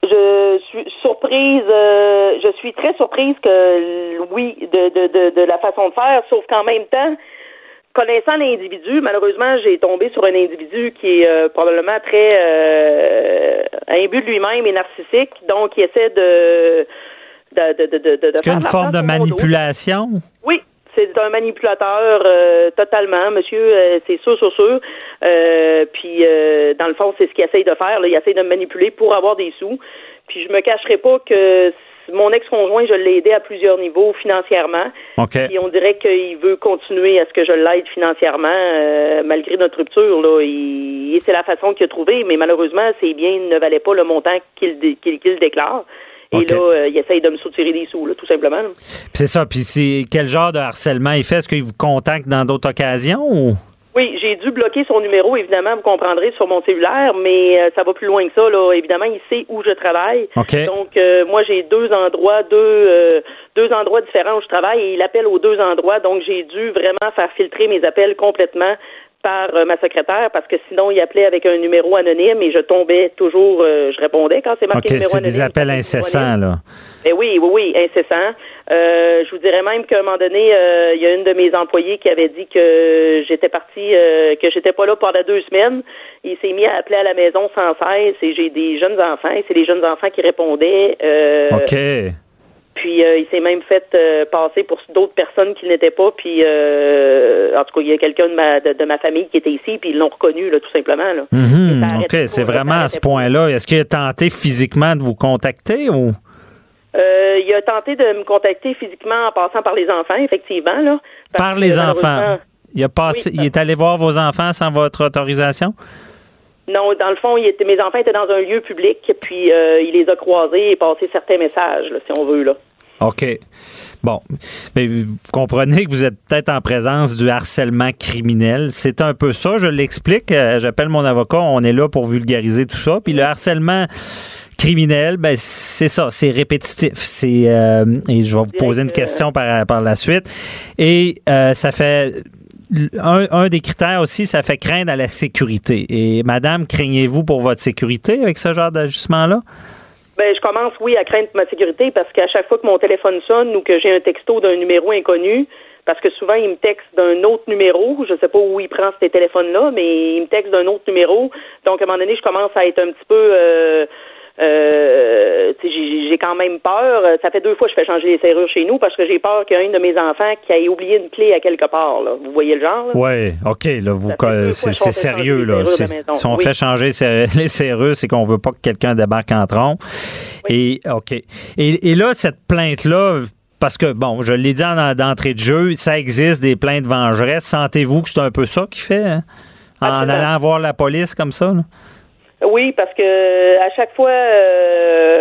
Je suis surprise. Je suis très surprise que oui, de la façon de faire, sauf qu'en même temps, connaissant l'individu, malheureusement, j'ai tombé sur un individu qui est probablement très imbu de lui-même et narcissique, donc il essaie de faire une forme de manipulation? Oui. C'est un manipulateur totalement, monsieur, c'est sûr. Puis, dans le fond, c'est ce qu'il essaye de faire. Là. Il essaye de me manipuler pour avoir des sous. Puis, je me cacherai pas que mon ex-conjoint, je l'ai aidé à plusieurs niveaux financièrement. Okay. Puis, on dirait qu'il veut continuer à ce que je l'aide financièrement malgré notre rupture. Là. Et c'est la façon qu'il a trouvé. Mais malheureusement, ses biens ne valaient pas le montant qu'il déclare. Et okay. Là, il essaye de me soutirer des sous, là, tout simplement. Là. C'est ça. Puis quel genre de harcèlement il fait? Est-ce qu'il vous contacte dans d'autres occasions? Ou? Oui, j'ai dû bloquer son numéro, évidemment, vous comprendrez, sur mon cellulaire, mais ça va plus loin que ça. Là. Évidemment, il sait où je travaille. Okay. Donc, moi, j'ai deux endroits différents où je travaille et il appelle aux deux endroits. Donc, j'ai dû vraiment faire filtrer mes appels complètement par ma secrétaire parce que sinon, il appelait avec un numéro anonyme et je tombais toujours, je répondais quand c'est marqué numéro anonyme. OK, c'est des appels incessants, là. Mais oui, incessants. Je vous dirais même qu'à un moment donné, il y a une de mes employées qui avait dit que j'étais partie, que j'étais pas là pendant 2 semaines. Il s'est mis à appeler à la maison sans cesse et j'ai des jeunes enfants et c'est les jeunes enfants qui répondaient. OK. Puis il s'est même fait passer pour d'autres personnes qui n'étaient pas. Puis en tout cas, il y a quelqu'un de ma famille qui était ici, puis ils l'ont reconnu là, tout simplement. Là. Mm-hmm. OK, c'est vraiment à ce point-là. Est-ce qu'il a tenté physiquement de vous contacter ou? Il a tenté de me contacter physiquement en passant par les enfants, effectivement. Là, par les enfants. Il est allé voir vos enfants sans votre autorisation? Non, dans le fond, mes enfants étaient dans un lieu public, puis il les a croisés et passé certains messages, là, si on veut, là. OK. Bon. Mais vous comprenez que vous êtes peut-être en présence du harcèlement criminel. C'est un peu ça, je l'explique. J'appelle mon avocat, on est là pour vulgariser tout ça. Puis le harcèlement criminel, ben c'est ça, c'est répétitif. C'est et je vais vous poser une question par la suite. Et ça fait... Un des critères aussi, ça fait craindre à la sécurité. Et madame, craignez-vous pour votre sécurité avec ce genre d'ajustement-là? Bien, je commence, oui, à craindre ma sécurité parce qu'à chaque fois que mon téléphone sonne ou que j'ai un texto d'un numéro inconnu, parce que souvent, il me texte d'un autre numéro. Je ne sais pas où il prend ces téléphones-là, mais il me texte d'un autre numéro. Donc, à un moment donné, je commence à être un petit peu... j'ai quand même peur. Ça fait 2 fois que je fais changer les serrures chez nous parce que j'ai peur qu'un de mes enfants qui ait oublié une clé à quelque part. Là. Vous voyez le genre? Oui, OK. Là, c'est sérieux. Là. Si on fait changer les serrures, c'est qu'on veut pas que quelqu'un débarque en trompe. Oui. Et OK. Et là, cette plainte-là... Parce que, bon, je l'ai dit d'entrée de jeu, ça existe des plaintes vengeresses. Sentez-vous que c'est un peu ça qu'il fait hein? En allant voir la police comme ça? Là? Oui, parce que à chaque fois,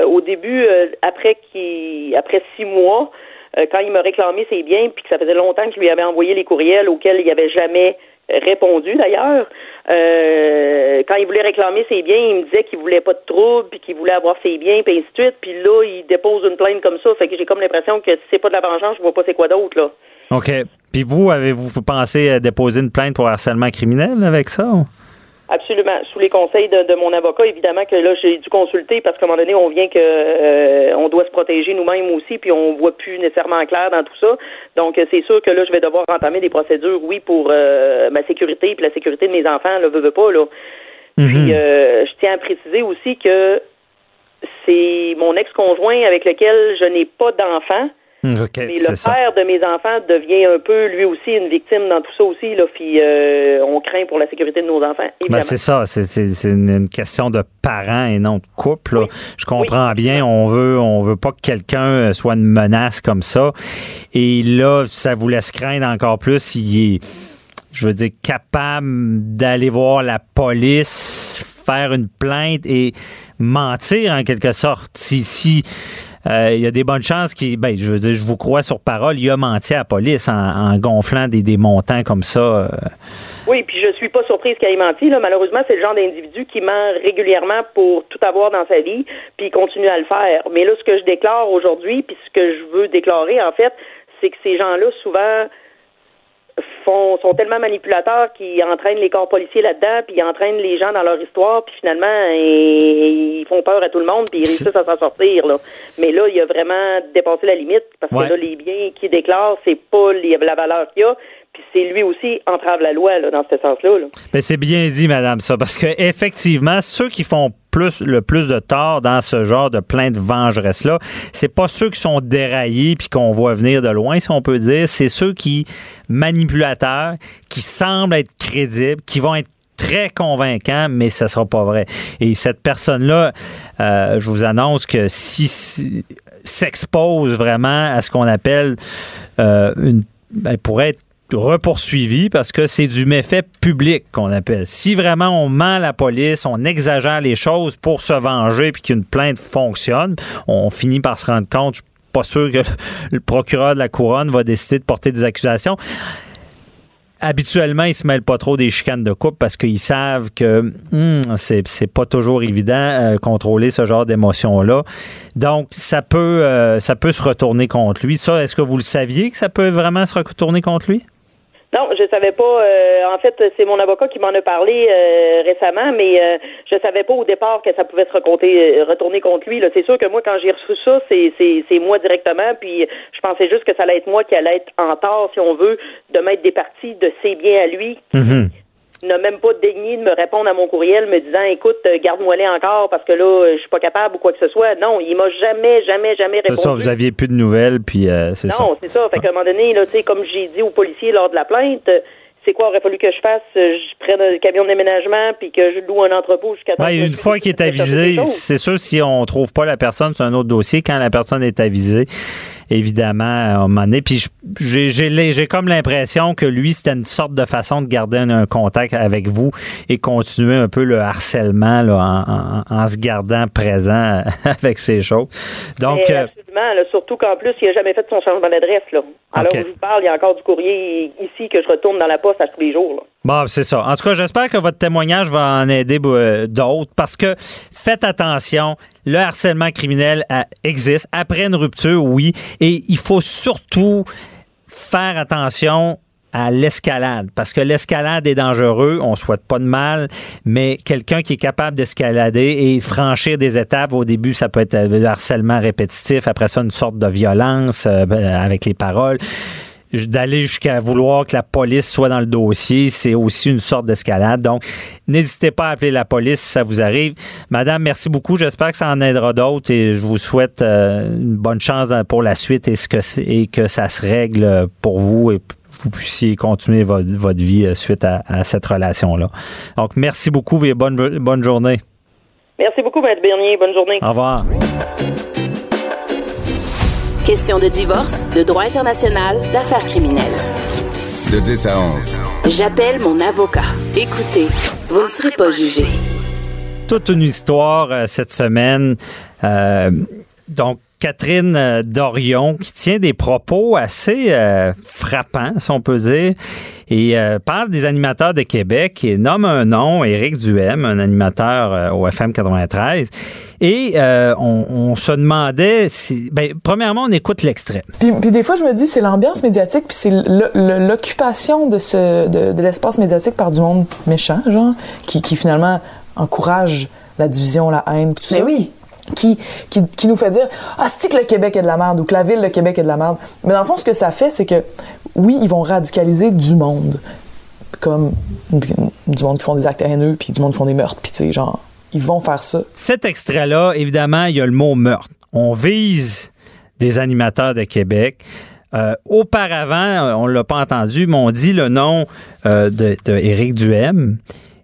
au début, après 6 mois, quand il m'a réclamé ses biens, puis que ça faisait longtemps que je lui avais envoyé les courriels auxquels il n'avait jamais répondu d'ailleurs, quand il voulait réclamer ses biens, il me disait qu'il voulait pas de trouble, puis qu'il voulait avoir ses biens, puis ainsi de suite. Puis là, il dépose une plainte comme ça, fait que j'ai comme l'impression que si c'est pas de la vengeance, je vois pas c'est quoi d'autre là. OK. Puis vous, avez-vous pensé à déposer une plainte pour harcèlement criminel avec ça? Ou? Absolument. Sous les conseils de mon avocat, évidemment que là, j'ai dû consulter parce qu'à un moment donné, on vient que on doit se protéger nous-mêmes aussi, puis on voit plus nécessairement clair dans tout ça. Donc, c'est sûr que là, je vais devoir entamer des procédures, oui, pour ma sécurité puis la sécurité de mes enfants, là, veux pas, là. Mm-hmm. Puis, je tiens à préciser aussi que c'est mon ex-conjoint avec lequel je n'ai pas d'enfant. Okay, mais le père de mes enfants devient un peu, lui aussi, une victime dans tout ça aussi. Là, puis on craint pour la sécurité de nos enfants, évidemment. Ben c'est ça. C'est une question de parents et non de couple. Là. Oui. Je comprends bien. On veut pas que quelqu'un soit une menace comme ça. Et là, ça vous laisse craindre encore plus. Il est, je veux dire, capable d'aller voir la police, faire une plainte et mentir en quelque sorte. Si il y a des bonnes chances qu'il... Ben, je veux dire, je vous crois sur parole, il a menti à la police en gonflant des montants comme ça. Oui, puis je suis pas surprise qu'il ait menti. Là. Malheureusement, c'est le genre d'individu qui ment régulièrement pour tout avoir dans sa vie, puis il continue à le faire. Mais là, ce que je déclare aujourd'hui, puis ce que je veux déclarer, en fait, c'est que ces gens-là, souvent... sont tellement manipulateurs qu'ils entraînent les corps policiers là-dedans, puis ils entraînent les gens dans leur histoire, puis finalement, ils font peur à tout le monde, puis ils réussissent à s'en sortir. Là. Mais là, il a vraiment dépassé la limite, parce que là, les biens qu'il déclare, c'est pas la valeur qu'il y a, puis c'est lui aussi entrave la loi, là, dans ce sens-là. Là. Ben, c'est bien dit, madame, ça, parce que effectivement, ceux qui font le plus de tort dans ce genre de plainte vengeresse-là, c'est pas ceux qui sont déraillés puis qu'on voit venir de loin, si on peut dire, c'est ceux qui, manipulateurs, qui semblent être crédibles, qui vont être très convaincants, mais ça sera pas vrai. Et cette personne-là, je vous annonce que si s'expose vraiment à ce qu'on appelle elle pourrait être repoursuivi parce que c'est du méfait public qu'on appelle. Si vraiment on ment à la police, on exagère les choses pour se venger puis qu'une plainte fonctionne, on finit par se rendre compte, je suis pas sûr que le procureur de la Couronne va décider de porter des accusations. Habituellement, ils se mêlent pas trop des chicanes de couple parce qu'ils savent que c'est pas toujours évident contrôler ce genre d'émotion-là. Donc, ça peut se retourner contre lui. Ça, est-ce que vous le saviez que ça peut vraiment se retourner contre lui? Non, je savais pas. En fait, c'est mon avocat qui m'en a parlé récemment, mais je savais pas au départ que ça pouvait se retourner contre lui. Là, c'est sûr que moi, quand j'ai reçu ça, c'est moi directement. Puis, je pensais juste que ça allait être moi qui allait être en tort, si on veut, de mettre des parties de ses biens à lui. Mm-hmm. N'a même pas daigné de me répondre à mon courriel me disant « Écoute, garde-moi-les encore parce que là, je suis pas capable ou quoi que ce soit. » Non, il m'a jamais répondu. Ça, vous aviez plus de nouvelles, puis c'est non, ça. Non, c'est ça. Fait qu'à un moment donné, là, tu sais, comme j'ai dit aux policiers lors de la plainte, c'est quoi, aurait fallu que je fasse? Je prenne un camion de déménagement puis que je loue un entrepôt jusqu'à... Ben, une fois qu'il est avisé, c'est sûr, si on trouve pas la personne, c'est un autre dossier. Quand la personne est avisée, évidemment, à un moment donné. Puis j'ai comme l'impression que lui, c'était une sorte de façon de garder un contact avec vous et continuer un peu le harcèlement là, en se gardant présent avec ces choses. Donc, absolument, là, surtout qu'en plus, il n'a jamais fait son changement d'adresse. Là. Alors, okay. Je vous parle, il y a encore du courrier ici que je retourne dans la poste à tous les jours. Là. Bon, c'est ça. En tout cas, j'espère que votre témoignage va en aider d'autres parce que, faites attention, le harcèlement criminel existe. Après une rupture, oui. Et il faut surtout faire attention à l'escalade, parce que l'escalade est dangereux, on souhaite pas de mal, mais quelqu'un qui est capable d'escalader et franchir des étapes, au début, ça peut être le harcèlement répétitif, après ça, une sorte de violence avec les paroles. D'aller jusqu'à vouloir que la police soit dans le dossier, c'est aussi une sorte d'escalade. Donc, n'hésitez pas à appeler la police si ça vous arrive. Madame, merci beaucoup. J'espère que ça en aidera d'autres et je vous souhaite une bonne chance pour la suite et que ça se règle pour vous et vous puissiez continuer votre vie suite à cette relation-là. Donc, merci beaucoup et bonne journée. Merci beaucoup, Maître Bernier. Bonne journée. Au revoir. Question de divorce, de droit international, d'affaires criminelles. De 10 à 11. J'appelle mon avocat. Écoutez, vous ne serez pas jugé. Toute une histoire cette semaine. Donc, Catherine Dorion qui tient des propos assez frappants, si on peut dire, et parle des animateurs de Québec et nomme un nom, Éric Duhaime, un animateur au FM 93. Et on se demandait si... Ben, premièrement, on écoute l'extrait. Puis des fois, je me dis, c'est l'ambiance médiatique, puis c'est l'occupation de l'espace médiatique par du monde méchant, genre, qui finalement encourage la division, la haine, tout ça. Mais oui! Qui nous fait dire « Ah, c'est que le Québec est de la merde » ou que la ville de Québec est de la merde. Mais dans le fond, ce que ça fait, c'est que, oui, ils vont radicaliser du monde. Comme du monde qui font des actes haineux, puis du monde qui font des meurtres, puis tu sais, genre, ils vont faire ça. Cet extrait-là, évidemment, il y a le mot « meurtre ». On vise des animateurs de Québec. Auparavant, on l'a pas entendu, mais on dit le nom de Éric Duhaime.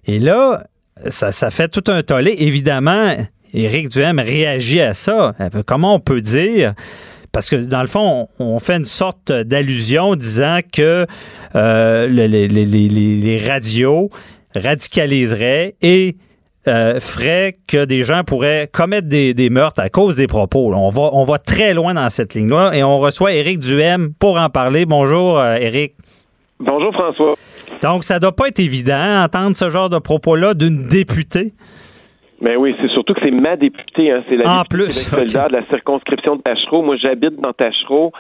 Et là, ça fait tout un tollé. Évidemment... Éric Duhaime réagit à ça. Comment on peut dire? Parce que, dans le fond, on fait une sorte d'allusion disant que les radios radicaliseraient et ferait que des gens pourraient commettre des meurtres à cause des propos. On va très loin dans cette ligne-là et on reçoit Éric Duhaime pour en parler. Bonjour, Éric. Bonjour, François. Donc, ça doit pas être évident d'entendre ce genre de propos-là d'une députée. Ben oui, c'est surtout que c'est ma députée, hein, c'est la députée Québec solidaire de la circonscription de Tachereau. Moi, j'habite dans Tachereau.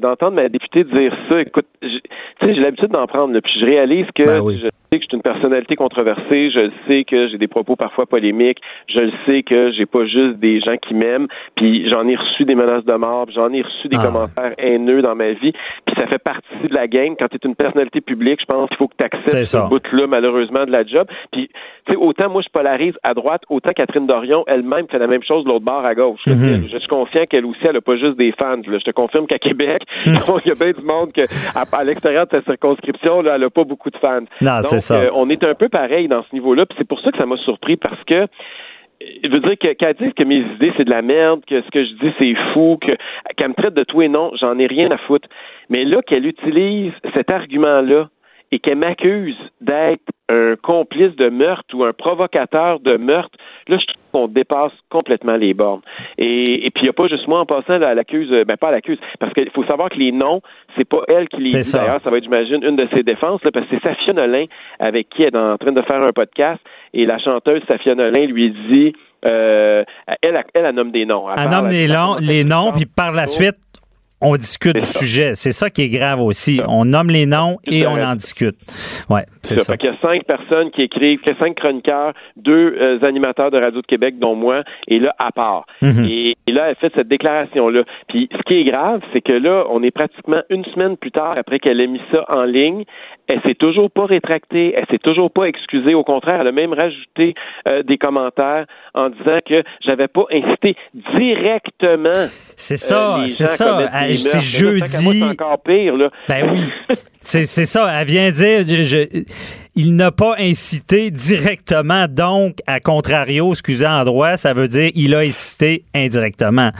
D'entendre ma députée dire ça, écoute, j'ai l'habitude d'en prendre, là, puis je réalise que je sais que je suis une personnalité controversée, je le sais que j'ai des propos parfois polémiques, je le sais que j'ai pas juste des gens qui m'aiment, puis j'en ai reçu des menaces de mort, puis j'en ai reçu des commentaires haineux dans ma vie, puis ça fait partie de la game. Quand tu es une personnalité publique, je pense qu'il faut que tu acceptes ce bout-là, malheureusement, de la job. Puis, tu sais, autant moi, je polarise à droite, autant Catherine Dorion, elle-même, fait la même chose de l'autre bord à gauche. Mm-hmm. Je suis confiant qu'elle aussi, elle a pas juste des fans. Là. Je te confirme qu'à Québec, il y a bien du monde que, à l'extérieur de sa circonscription, là, elle n'a pas beaucoup de fans. Non, donc, c'est ça. On est un peu pareil dans ce niveau-là, puis c'est pour ça que ça m'a surpris, parce que je veux dire qu'elle dise que mes idées, c'est de la merde, que ce que je dis, c'est fou, qu'elle me traite de tout et non, j'en ai rien à foutre. Mais là, qu'elle utilise cet argument-là et qu'elle m'accuse d'être un complice de meurtre ou un provocateur de meurtre, là, je trouve qu'on dépasse complètement les bornes. Et puis, il n'y a pas juste moi en passant, là, elle accuse, parce qu'il faut savoir que les noms, c'est pas elle qui les dit. D'ailleurs, ça va être, j'imagine, une de ses défenses, là, parce que c'est Safia Nolin avec qui elle est en train de faire un podcast, et la chanteuse Safia Nolin lui dit, elle nomme des noms. Elle nomme les noms, puis par la suite, on discute du sujet. C'est ça qui est grave aussi. Ça. On nomme les noms et on en discute. Ouais, c'est ça. Il y a 5 personnes qui écrivent, 5 chroniqueurs, 2 animateurs de Radio de Québec, dont moi, et là, à part. Mm-hmm. Et là, elle fait cette déclaration-là. Puis, ce qui est grave, c'est que là, on est pratiquement une semaine plus tard après qu'elle ait mis ça en ligne. Elle s'est toujours pas rétractée. Elle s'est toujours pas excusée. Au contraire, elle a même rajouté des commentaires en disant que j'avais pas incité directement. C'est ça, les c'est gens ça. C'est jeudi. C'est encore pire, là. Ben oui. C'est ça. Elle vient dire il n'a pas incité directement, donc, à contrario, excusez en droit, ça veut dire il a incité indirectement.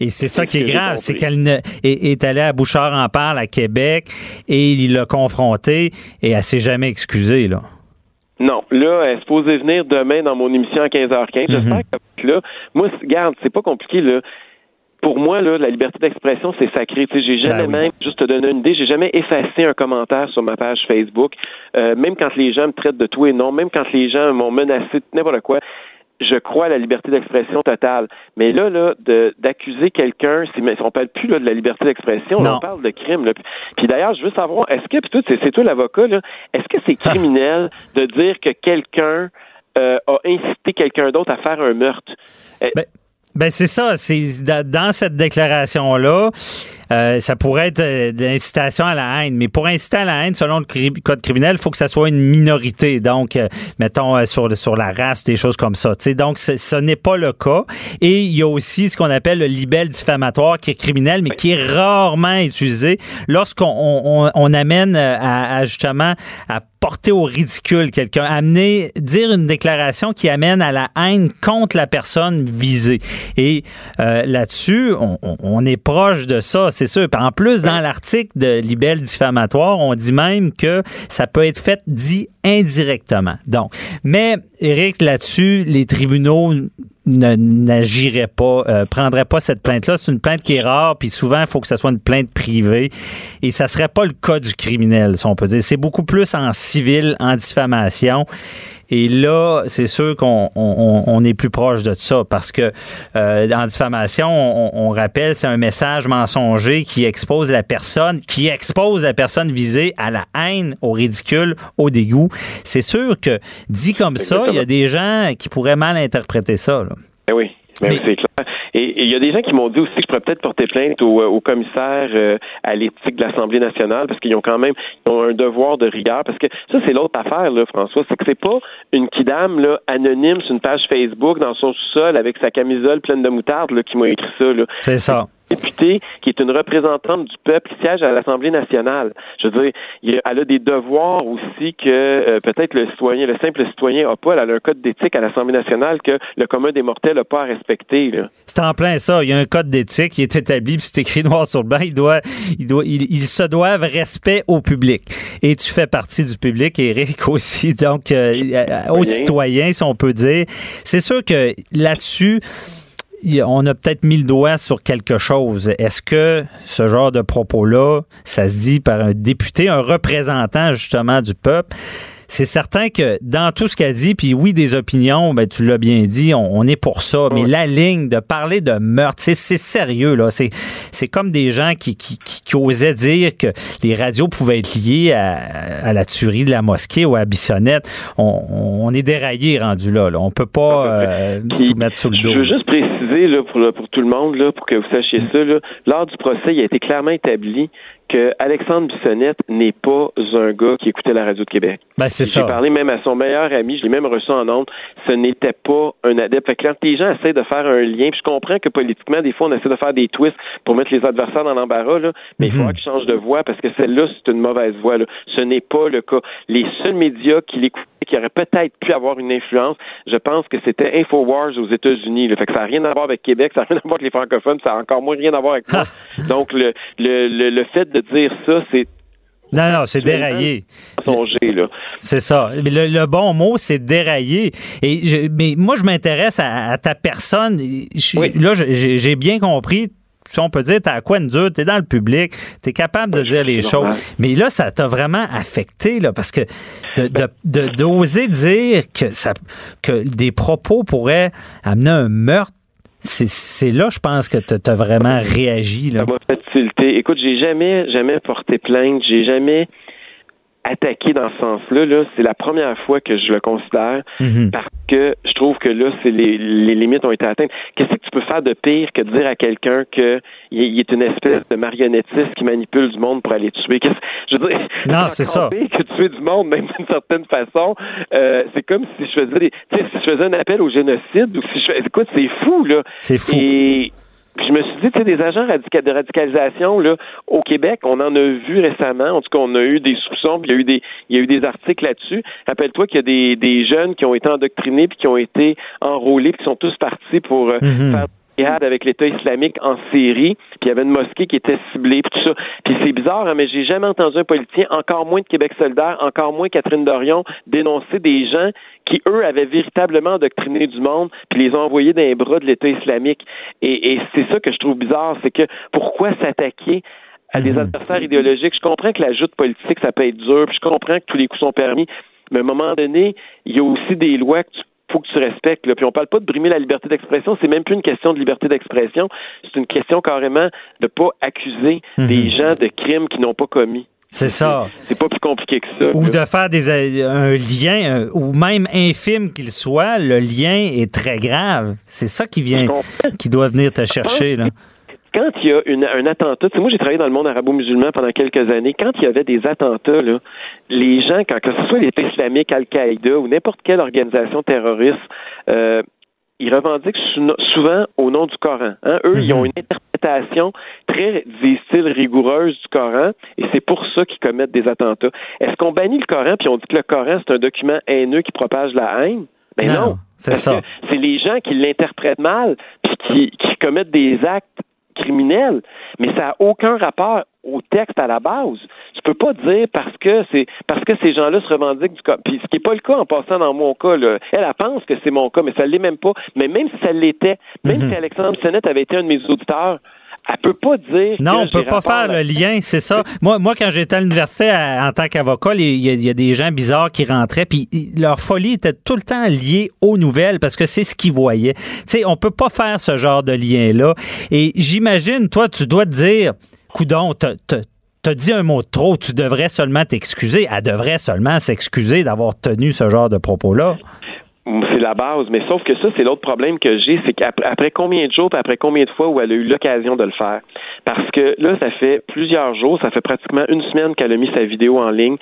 Et c'est ça qui est grave, c'est qu'elle est allée à Bouchard en parle à Québec et il l'a confronté et elle s'est jamais excusée, là. Non, là, elle est supposée venir demain dans mon émission à 15h15. J'espère que là, moi, regarde, c'est pas compliqué, là. Pour moi, là, la liberté d'expression, c'est sacré. Tu sais, j'ai jamais même, juste te donner une idée, j'ai jamais effacé un commentaire sur ma page Facebook. Même quand les gens me traitent de tout et non, même quand les gens m'ont menacé de n'importe quoi, je crois à la liberté d'expression totale. Mais là, d'accuser quelqu'un, on parle plus là, de la liberté d'expression, là, on parle de crime. Là. Puis d'ailleurs, je veux savoir, est-ce que, puis toi, c'est toi l'avocat, là, est-ce que c'est criminel de dire que quelqu'un a incité quelqu'un d'autre à faire un meurtre? Ben c'est ça, c'est dans cette déclaration-là, ça pourrait être de l'incitation à la haine, mais pour inciter à la haine, selon le code criminel, il faut que ça soit une minorité, donc mettons sur la race, des choses comme ça. T'sais. Donc ce n'est pas le cas, et il y a aussi ce qu'on appelle le libelle diffamatoire qui est criminel, mais qui est rarement utilisé lorsqu'on on amène à justement à porter au ridicule quelqu'un, dire une déclaration qui amène à la haine contre la personne visée. Et là-dessus, on est proche de ça, c'est sûr. En plus, dans l'article de libelle diffamatoire, on dit même que ça peut être fait dit indirectement. Donc, mais Éric, là-dessus, les tribunaux n'agiraient pas, prendraient pas cette plainte-là. C'est une plainte qui est rare, puis souvent, il faut que ça soit une plainte privée. Et ça serait pas le cas du criminel, si on peut dire. C'est beaucoup plus en civil, en diffamation. Et là, c'est sûr qu'on on est plus proche de ça parce que en diffamation, on rappelle, c'est un message mensonger qui expose la personne, visée à la haine, au ridicule, au dégoût. C'est sûr que dit comme ça, il y a des gens qui pourraient mal interpréter ça. Là. Ben oui. Mais c'est clair. Et il y a des gens qui m'ont dit aussi que je pourrais peut-être porter plainte au commissaire à l'éthique de l'Assemblée nationale parce qu'ils ont quand même un devoir de rigueur. Parce que ça, c'est l'autre affaire, là, François. C'est que c'est pas une kidame là, anonyme sur une page Facebook dans son sous-sol avec sa camisole pleine de moutarde là, qui m'a écrit ça. Là. C'est ça. Députée qui est une représentante du peuple qui siège à l'Assemblée nationale. Je veux dire, elle a des devoirs aussi que peut-être le simple citoyen n'a pas. Elle a un code d'éthique à l'Assemblée nationale que le commun des mortels n'a pas à respecter. Là. C'est en plein ça. Il y a un code d'éthique qui est établi, puis c'est écrit noir sur blanc. Ils se doivent respect au public. Et tu fais partie du public, Éric, aussi. Donc, aux citoyens, si on peut dire. C'est sûr que là-dessus, on a peut-être mis le doigt sur quelque chose. Est-ce que ce genre de propos-là, ça se dit par un député, un représentant justement du peuple? C'est certain que dans tout ce qu'elle dit, puis oui, des opinions, ben tu l'as bien dit, on est pour ça, mais la ligne de parler de meurtre, c'est sérieux, là. C'est comme des gens qui osaient dire que les radios pouvaient être liées à la tuerie de la mosquée ou à Bissonnette. On est déraillé rendu là. On peut pas tout mettre sous le dos. Je veux juste préciser, là, pour tout le monde, là, pour que vous sachiez ça, là, lors du procès, il a été clairement établi que Alexandre Bissonnette n'est pas un gars qui écoutait la Radio de Québec. Ben, c'est ça. J'ai parlé même à son meilleur ami, je l'ai même reçu en honte, ce n'était pas un adepte. Fait que quand les gens essaient de faire un lien, puis je comprends que politiquement, des fois, on essaie de faire des twists pour mettre les adversaires dans l'embarras, là, mais il faudra qu'ils changent de voix, parce que celle-là, c'est une mauvaise voix. Là. Ce n'est pas le cas. Les seuls médias qui l'écoutaient, qui auraient peut-être pu avoir une influence, je pense que c'était Infowars aux États-Unis. Là. Fait que ça n'a rien à voir avec Québec, ça n'a rien à voir avec les francophones, ça n'a encore moins rien à voir avec moi. Donc, le fait de dire ça, c'est... Non, c'est déraillé. C'est ça. Le bon mot, c'est déraillé. Mais moi, je m'intéresse à ta personne. Là, j'ai bien compris, si on peut dire, t'as à quoi une dure, t'es dans le public, t'es capable de dire les choses. Mais là, ça t'a vraiment affecté, là, parce que d'oser dire que des propos pourraient amener un meurtre, C'est là, je pense, que tu as vraiment réagi. Là. Ça m'a fait tilter. Écoute, j'ai jamais porté plainte, j'ai jamais attaqué dans ce sens-là. Là, c'est la première fois que je le considère, parce que je trouve que là, c'est les limites ont été atteintes. Qu'est-ce que tu peux faire de pire que de dire à quelqu'un qu'il est une espèce de marionnettiste qui manipule du monde pour aller tuer? Je veux dire, non, c'est ça. Que tuer du monde, même d'une certaine façon, c'est comme si je faisais si je faisais un appel au génocide ou si écoute, c'est fou, là. C'est fou. Et puis je me suis dit, tu sais, des agents de radicalisation, là, au Québec, on en a vu récemment. En tout cas, on a eu des soupçons, puis il y a eu des articles là-dessus. Rappelle-toi qu'il y a des jeunes qui ont été endoctrinés, puis qui ont été enrôlés, puis qui sont tous partis pour faire des jihad avec l'État islamique en Syrie. Puis il y avait une mosquée qui était ciblée, puis tout ça. Puis c'est bizarre, hein, mais j'ai jamais entendu un politicien, encore moins de Québec solidaire, encore moins Catherine Dorion, dénoncer des gens qui, eux, avaient véritablement endoctriné du monde, puis les ont envoyés dans les bras de l'État islamique. Et c'est ça que je trouve bizarre, c'est que pourquoi s'attaquer à des adversaires idéologiques? Je comprends que la joute politique, ça peut être dur, puis je comprends que tous les coups sont permis, mais à un moment donné, il y a aussi des lois que tu faut que tu respectes, là. Puis on parle pas de brimer la liberté d'expression, c'est même plus une question de liberté d'expression, c'est une question carrément de pas accuser des gens de crimes qu'ils n'ont pas commis. C'est ça. C'est pas plus compliqué que ça. Ou de faire un lien, ou même infime qu'il soit, le lien est très grave. C'est ça qui doit venir te chercher, là. Quand il y a un attentat, tu sais, moi j'ai travaillé dans le monde arabo-musulman pendant quelques années, quand il y avait des attentats, là, les gens, que ce soit l'État islamique, Al-Qaïda ou n'importe quelle organisation terroriste, ils revendiquent souvent au nom du Coran. Hein? Eux, ils ont une interprétation très, disent-ils, rigoureuse du Coran, et c'est pour ça qu'ils commettent des attentats. Est-ce qu'on bannit le Coran, puis on dit que le Coran, c'est un document haineux qui propage la haine? Ben non, c'est parce ça. Que c'est les gens qui l'interprètent mal, puis qui commettent des actes criminel, mais ça n'a aucun rapport au texte à la base. Tu peux pas dire parce que ces gens-là se revendiquent du cas. Puis ce qui n'est pas le cas en passant dans mon cas, là. Elle pense que c'est mon cas, mais ça ne l'est même pas. Mais même si ça l'était, même si Alexandre Bissonnette avait été un de mes auditeurs, elle peut pas dire. Non, on peut pas faire le lien, c'est ça. Moi, quand j'étais à l'université en tant qu'avocat, il y a des gens bizarres qui rentraient, puis leur folie était tout le temps liée aux nouvelles parce que c'est ce qu'ils voyaient. Tu sais, on peut pas faire ce genre de lien-là. Et j'imagine, toi, tu dois te dire, coudon, t'as dit un mot de trop, tu devrais seulement t'excuser. Elle devrait seulement s'excuser d'avoir tenu ce genre de propos-là. C'est la base, mais sauf que ça, c'est l'autre problème que j'ai, c'est qu'après combien de jours, après combien de fois où elle a eu l'occasion de le faire. Parce que là, ça fait plusieurs jours, ça fait pratiquement une semaine qu'elle a mis sa vidéo en ligne.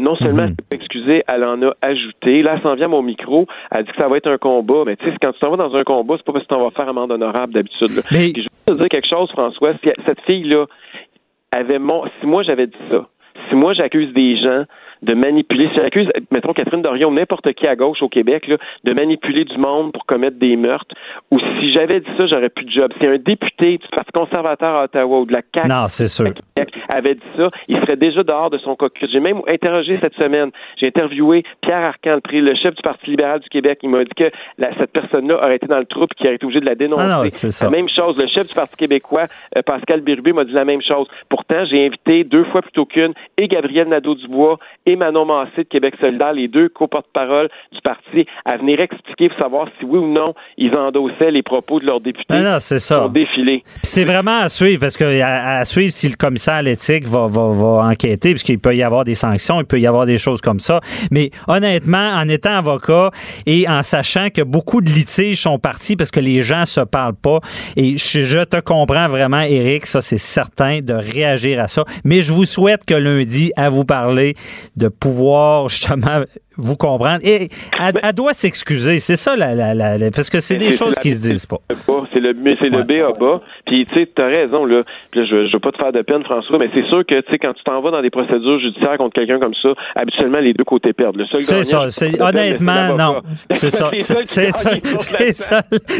Non seulement, excusez, elle en a ajouté. Là, elle s'en vient à mon micro, elle dit que ça va être un combat. Mais tu sais, quand tu t'en vas dans un combat, c'est pas parce que tu t'en vas faire amende honorable d'habitude. Là. Mais... Puis, je veux te dire quelque chose, François, si cette fille-là avait si moi j'avais dit ça, si moi j'accuse des gens de manipuler, si j'accuse, mettons Catherine Dorion, n'importe qui à gauche au Québec, là, de manipuler du monde pour commettre des meurtres, ou si j'avais dit ça, j'aurais plus de job. Si un député du Parti conservateur à Ottawa ou de la CAQ avait dit ça, il serait déjà dehors de son caucus. J'ai même interrogé cette semaine, j'ai interviewé Pierre Arcand, le chef du Parti libéral du Québec. Il m'a dit que cette personne-là aurait été dans le trou et qu'il aurait été obligé de la dénoncer. Ah non, c'est ça. La même chose, le chef du Parti québécois, Pascal Bérubé, m'a dit la même chose. Pourtant, j'ai invité deux fois plutôt qu'une, et Gabriel Nadeau-Dubois et Manon Massé de Québec solidaire, les deux co-porte-parole du parti, à venir expliquer pour savoir si oui ou non ils endossaient les propos de leurs députés. Ah non, c'est ça. Pour défiler. Puis c'est vraiment à suivre, parce que à suivre si le commissaire à l'éthique va enquêter, parce qu'il peut y avoir des sanctions, il peut y avoir des choses comme ça. Mais honnêtement, en étant avocat et en sachant que beaucoup de litiges sont partis parce que les gens se parlent pas, et je te comprends vraiment, Éric, ça c'est certain, de réagir à ça. Mais je vous souhaite que lundi, à vous parler, de pouvoir justement vous comprendre. Et elle doit s'excuser, c'est ça, parce que c'est des choses qui se disent pas. C'est le B.A.B.A. Puis, tu sais, t'as raison, là. Puis, je veux pas te faire de peine, François, mais c'est sûr que, tu sais, quand tu t'en vas dans des procédures judiciaires contre quelqu'un comme ça, habituellement, les deux côtés perdent. Le seul gagnant, c'est honnêtement, peine, non. C'est ça.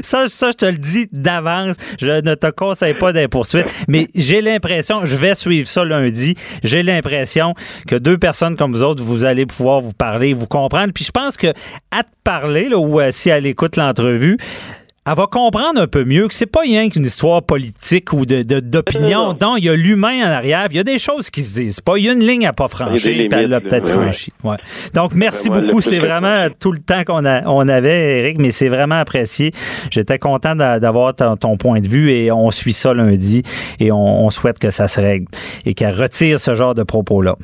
Ça, je te le dis d'avance. Je ne te conseille pas des poursuites, mais j'ai l'impression, je vais suivre ça lundi, j'ai l'impression que deux personnes comme vous autres, vous allez pouvoir vous parler, vous comprendre. Puis je pense que à te parler, là, ou si elle écoute l'entrevue, elle va comprendre un peu mieux que c'est pas rien qu'une histoire politique ou d'opinion. Non, il y a l'humain en arrière. Il y a des choses qui se disent pas. Il y a une ligne à pas franchir. Elle l'a peut-être franchie. Ouais. Donc, merci beaucoup. C'est vraiment tout le temps qu'on avait, Éric, mais c'est vraiment apprécié. J'étais content d'avoir ton point de vue et on suit ça lundi et on souhaite que ça se règle et qu'elle retire ce genre de propos-là.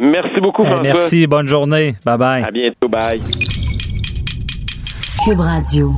Merci beaucoup, François. Merci. Bonne journée. Bye-bye. À bientôt. Bye. Cube Radio.